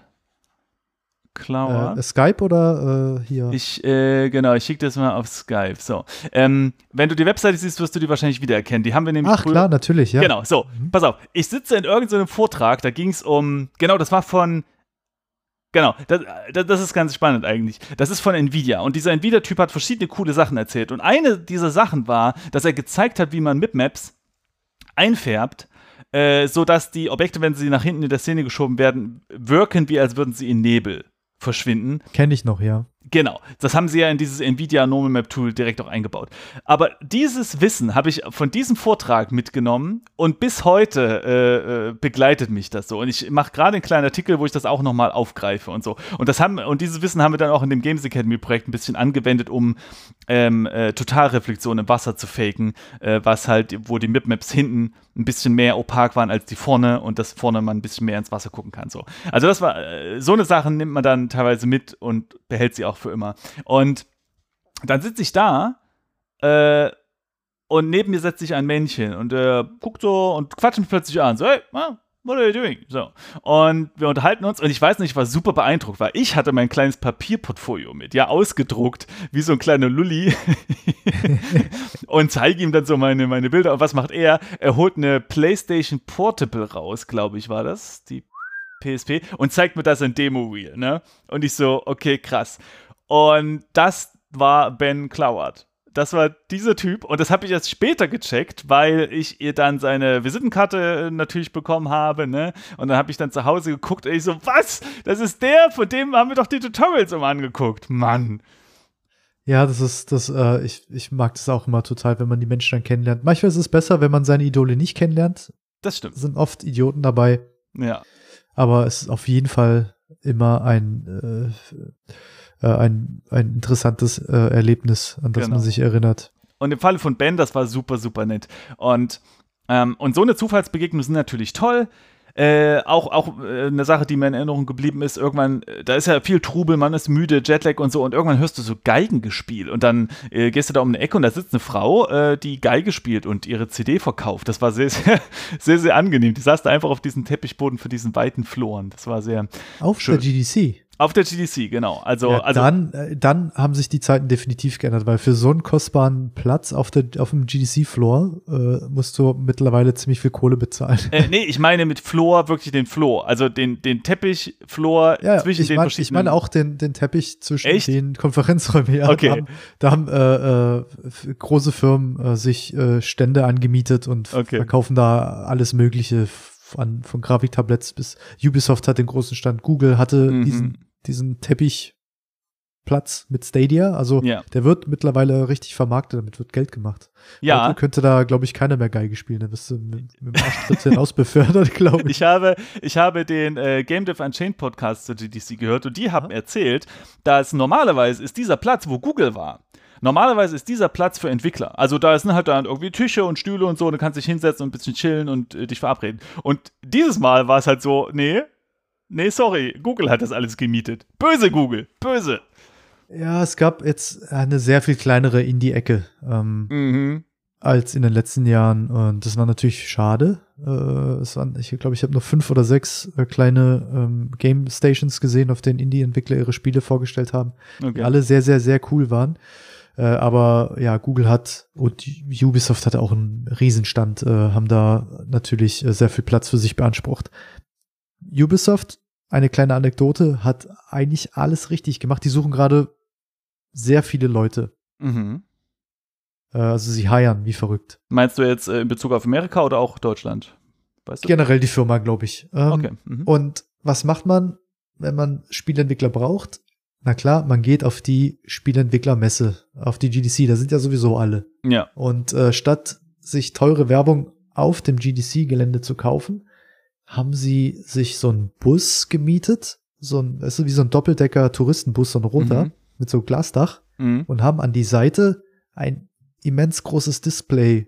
Skype oder hier? Ich schicke das mal auf Skype. So. Wenn du die Webseite siehst, wirst du die wahrscheinlich wiedererkennen. Die haben wir nämlich. Ach, klar, natürlich, ja. Genau, so. Mhm. Pass auf. Ich sitze in irgendeinem Vortrag, da ging es um. Genau, das war von. Genau, das ist ganz spannend eigentlich. Das ist von Nvidia. Und dieser Nvidia-Typ hat verschiedene coole Sachen erzählt. Und eine dieser Sachen war, dass er gezeigt hat, wie man MipMaps einfärbt, sodass die Objekte, wenn sie nach hinten in der Szene geschoben werden, wirken, wie als würden sie in Nebel verschwinden. Kenne ich noch, ja. Genau. Das haben sie ja in dieses Nvidia Normal Map Tool direkt auch eingebaut. Aber dieses Wissen habe ich von diesem Vortrag mitgenommen und bis heute begleitet mich das so. Und ich mache gerade einen kleinen Artikel, wo ich das auch nochmal aufgreife und so. Und dieses Wissen haben wir dann auch in dem Games Academy Projekt ein bisschen angewendet, um Totalreflexion im Wasser zu faken, wo die MipMaps hinten ein bisschen mehr opak waren als die vorne und dass vorne man ein bisschen mehr ins Wasser gucken kann. So. Also das war, so eine Sache nimmt man dann teilweise mit und behält sie auch für immer. Und dann sitze ich da und neben mir setzt sich ein Männchen und guckt so und quatscht mich plötzlich an. So, hey, what are you doing? So. Und wir unterhalten uns und ich weiß nicht, ich war super beeindruckt, weil ich hatte mein kleines Papierportfolio mit, ja, ausgedruckt, wie so ein kleiner Lulli und zeige ihm dann so meine Bilder. Und was macht er? Er holt eine PlayStation Portable raus, glaube ich, war das, die PSP, und zeigt mir das in Demo-Reel, ne? Und ich so, okay, krass. Und das war Ben Cloward. Das war dieser Typ und das habe ich erst später gecheckt, weil ich ihr dann seine Visitenkarte natürlich bekommen habe, ne? Und dann habe ich dann zu Hause geguckt und ich so, was? Das ist der, von dem haben wir doch die Tutorials immer angeguckt. Mann. Ja, das ist, ich mag das auch immer total, wenn man die Menschen dann kennenlernt. Manchmal ist es besser, wenn man seine Idole nicht kennenlernt. Das stimmt. Sind oft Idioten dabei. Ja. Aber es ist auf jeden Fall immer ein interessantes Erlebnis, an das man sich erinnert. Und im Falle von Ben, das war super, super nett. Und so eine Zufallsbegegnung sind natürlich toll. Auch eine Sache, die mir in Erinnerung geblieben ist, irgendwann, da ist ja viel Trubel, man ist müde, Jetlag und so, und irgendwann hörst du so Geigengespiel und dann gehst du da um eine Ecke und da sitzt eine Frau, die Geige spielt und ihre CD verkauft. Das war sehr, sehr, sehr, sehr angenehm. Die saß da einfach auf diesem Teppichboden für diesen weiten Floren. Das war sehr schön. Der GDC. Auf der GDC, genau. Also, ja, dann haben sich die Zeiten definitiv geändert, weil für so einen kostbaren Platz auf dem GDC-Floor musst du mittlerweile ziemlich viel Kohle bezahlen. Nee, ich meine mit Floor wirklich den Floor. Also den Teppich-Floor zwischen den verschiedenen. Ich meine auch den Teppich zwischen den Konferenzräumen. Ja, okay. Da haben große Firmen sich Stände angemietet und verkaufen da alles Mögliche. Von Grafiktabletts bis Ubisoft hat den großen Stand, Google hatte diesen Teppichplatz mit Stadia, also der wird mittlerweile richtig vermarktet, damit wird Geld gemacht. Ja. Heute könnte da, glaube ich, keiner mehr Geige spielen, dann wirst du mit dem Arschtritt hinausbefördert, glaube ich. Ich habe den Game Dev Unchained Podcast zur GDC gehört und die haben erzählt, dass normalerweise ist dieser Platz, wo Google war, Normalerweise ist dieser Platz für Entwickler. Also da sind halt dann irgendwie Tische und Stühle und so, und du kannst dich hinsetzen und ein bisschen chillen und dich verabreden. Und dieses Mal war es halt so, nee, sorry, Google hat das alles gemietet. Böse Google, böse. Ja, es gab jetzt eine sehr viel kleinere Indie-Ecke als in den letzten Jahren. Und das war natürlich schade. Es waren, ich glaube, ich habe nur 5 oder 6 kleine Game Stations gesehen, auf denen Indie-Entwickler ihre Spiele vorgestellt haben, die alle sehr, sehr, sehr cool waren. Aber ja, Google hat und Ubisoft hatte auch einen Riesenstand, haben da natürlich sehr viel Platz für sich beansprucht. Ubisoft, eine kleine Anekdote, hat eigentlich alles richtig gemacht. Die suchen gerade sehr viele Leute. Also sie hiren wie verrückt. Meinst du jetzt in Bezug auf Amerika oder auch Deutschland? Weißt du? Generell die Firma, glaube ich. Und was macht man, wenn man Spieleentwickler braucht? Na klar, man geht auf die Spieleentwicklermesse, auf die GDC. Da sind ja sowieso alle. Ja. Und statt sich teure Werbung auf dem GDC-Gelände zu kaufen, haben sie sich so einen Bus gemietet, weißt du, wie so ein Doppeldecker-Touristenbus, so ein roter, mit so einem Glasdach, und haben an die Seite ein immens großes Display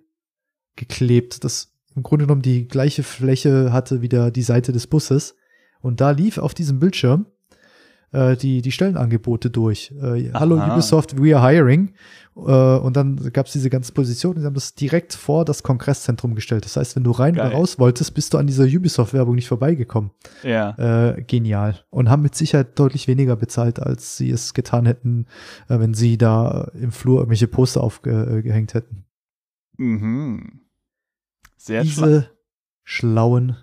geklebt, das im Grunde genommen die gleiche Fläche hatte wie die Seite des Busses. Und da lief auf diesem Bildschirm die Stellenangebote durch. Hallo Ubisoft, we are hiring. Und dann gab es diese ganzen Positionen, die haben das direkt vor das Kongresszentrum gestellt. Das heißt, wenn du rein oder raus wolltest, bist du an dieser Ubisoft-Werbung nicht vorbeigekommen. Ja. Genial. Und haben mit Sicherheit deutlich weniger bezahlt, als sie es getan hätten, wenn sie da im Flur irgendwelche Poster aufgehängt hätten. Sehr diese schlauen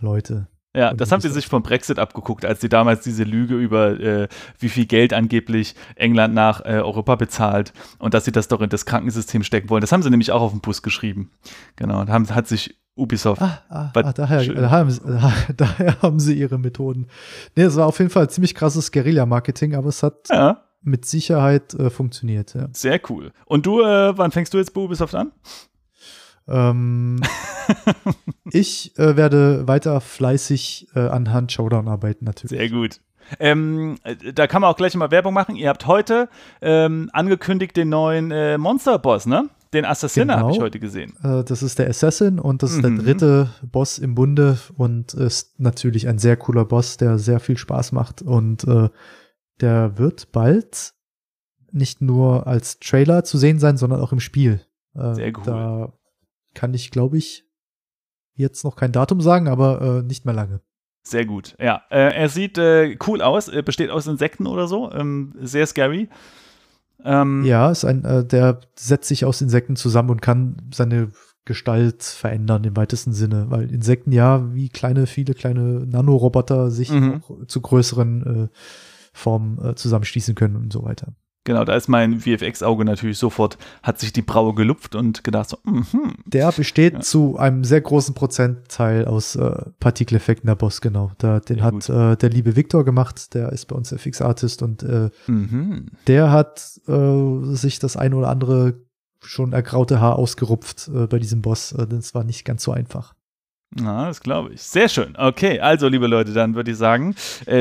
Leute. Ja, das haben sie sich vom Brexit abgeguckt, als sie damals diese Lüge über wie viel Geld angeblich England nach Europa bezahlt und dass sie das doch in das Krankensystem stecken wollen. Das haben sie nämlich auch auf den Bus geschrieben. Genau, und hat sich Ubisoft. Daher haben sie ihre Methoden. Nee, es war auf jeden Fall ziemlich krasses Guerilla-Marketing, aber es hat mit Sicherheit funktioniert. Ja. Sehr cool. Und du, wann fängst du jetzt bei Ubisoft an? Ich werde weiter fleißig an Hunt Showdown arbeiten, natürlich. Sehr gut. Da kann man auch gleich mal Werbung machen. Ihr habt heute angekündigt den neuen Monsterboss, ne? Den Assassin habe ich heute gesehen. Das ist der Assassin und das ist der dritte Boss im Bunde und ist natürlich ein sehr cooler Boss, der sehr viel Spaß macht. Und der wird bald nicht nur als Trailer zu sehen sein, sondern auch im Spiel. Sehr cool. Da kann ich, glaube ich, jetzt noch kein Datum sagen, aber nicht mehr lange. Sehr gut, ja. Er sieht cool aus, besteht aus Insekten oder so, sehr scary. Ja, ist der setzt sich aus Insekten zusammen und kann seine Gestalt verändern im weitesten Sinne, weil Insekten ja wie viele kleine Nanoroboter sich auch zu größeren Formen zusammenschließen können und so weiter. Genau, da ist mein VFX-Auge natürlich sofort, hat sich die Braue gelupft und gedacht so, Der besteht zu einem sehr großen Prozentteil aus Partikeleffekten, der Boss, genau. Den hat der liebe Victor gemacht, der ist bei uns FX-Artist und der hat sich das ein oder andere schon ergraute Haar ausgerupft bei diesem Boss. Das war nicht ganz so einfach. Na, das glaube ich. Sehr schön. Okay, also liebe Leute, dann würde ich sagen,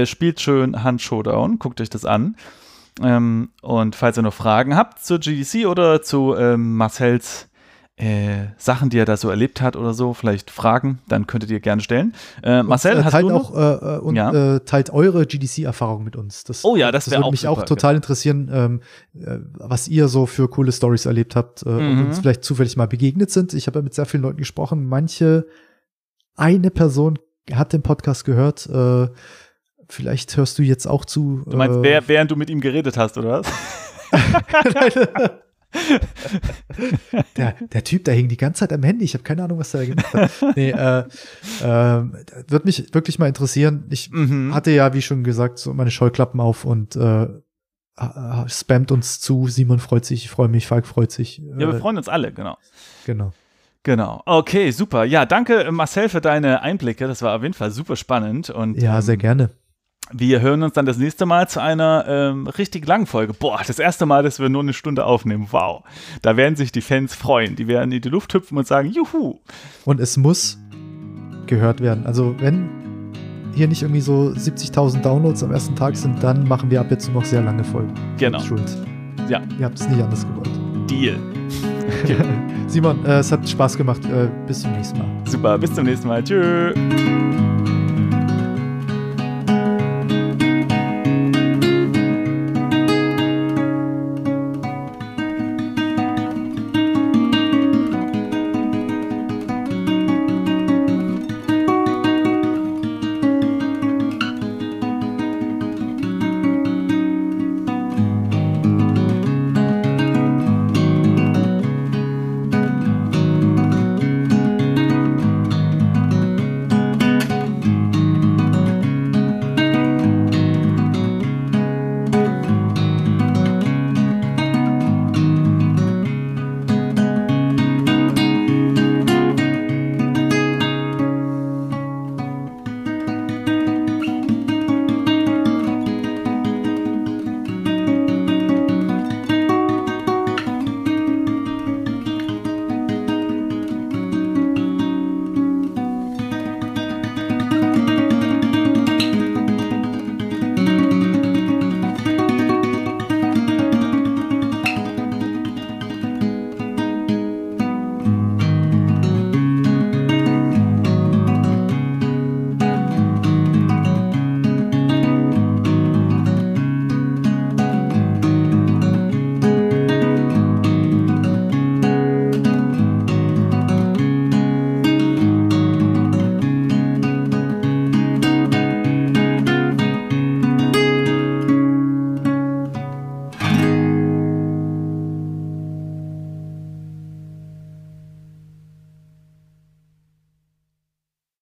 spielt schön Hunt Showdown, guckt euch das an. Und falls ihr noch Fragen habt zur GDC oder zu Marcells Sachen, die er da so erlebt hat oder so, vielleicht Fragen, dann könntet ihr gerne stellen. Marcel, hast du noch? Teilt eure GDC-Erfahrung mit uns. Das würde mich auch total interessieren, was ihr so für coole Storys erlebt habt und uns vielleicht zufällig mal begegnet sind. Ich habe ja mit sehr vielen Leuten gesprochen. Eine Person hat den Podcast gehört, vielleicht hörst du jetzt auch zu. Du meinst, während du mit ihm geredet hast, oder was? der Typ, der hing die ganze Zeit am Handy. Ich habe keine Ahnung, was der gemacht hat. Nee, wird mich wirklich mal interessieren. Ich hatte ja, wie schon gesagt, so meine Scheuklappen auf und spammt uns zu. Simon freut sich, ich freue mich, Falk freut sich. Ja, wir freuen uns alle, genau. Genau. Okay, super. Ja, danke Marcel für deine Einblicke. Das war auf jeden Fall super spannend. Und, ja, sehr gerne. Wir hören uns dann das nächste Mal zu einer richtig langen Folge. Boah, das erste Mal, dass wir nur 1 Stunde aufnehmen. Wow. Da werden sich die Fans freuen. Die werden in die Luft hüpfen und sagen, juhu. Und es muss gehört werden. Also wenn hier nicht irgendwie so 70.000 Downloads am ersten Tag sind, dann machen wir ab jetzt nur noch sehr lange Folgen. Genau. Ja. Ihr habt es nicht anders gewollt. Deal. Okay. Simon, es hat Spaß gemacht. Bis zum nächsten Mal. Super, bis zum nächsten Mal. Tschö.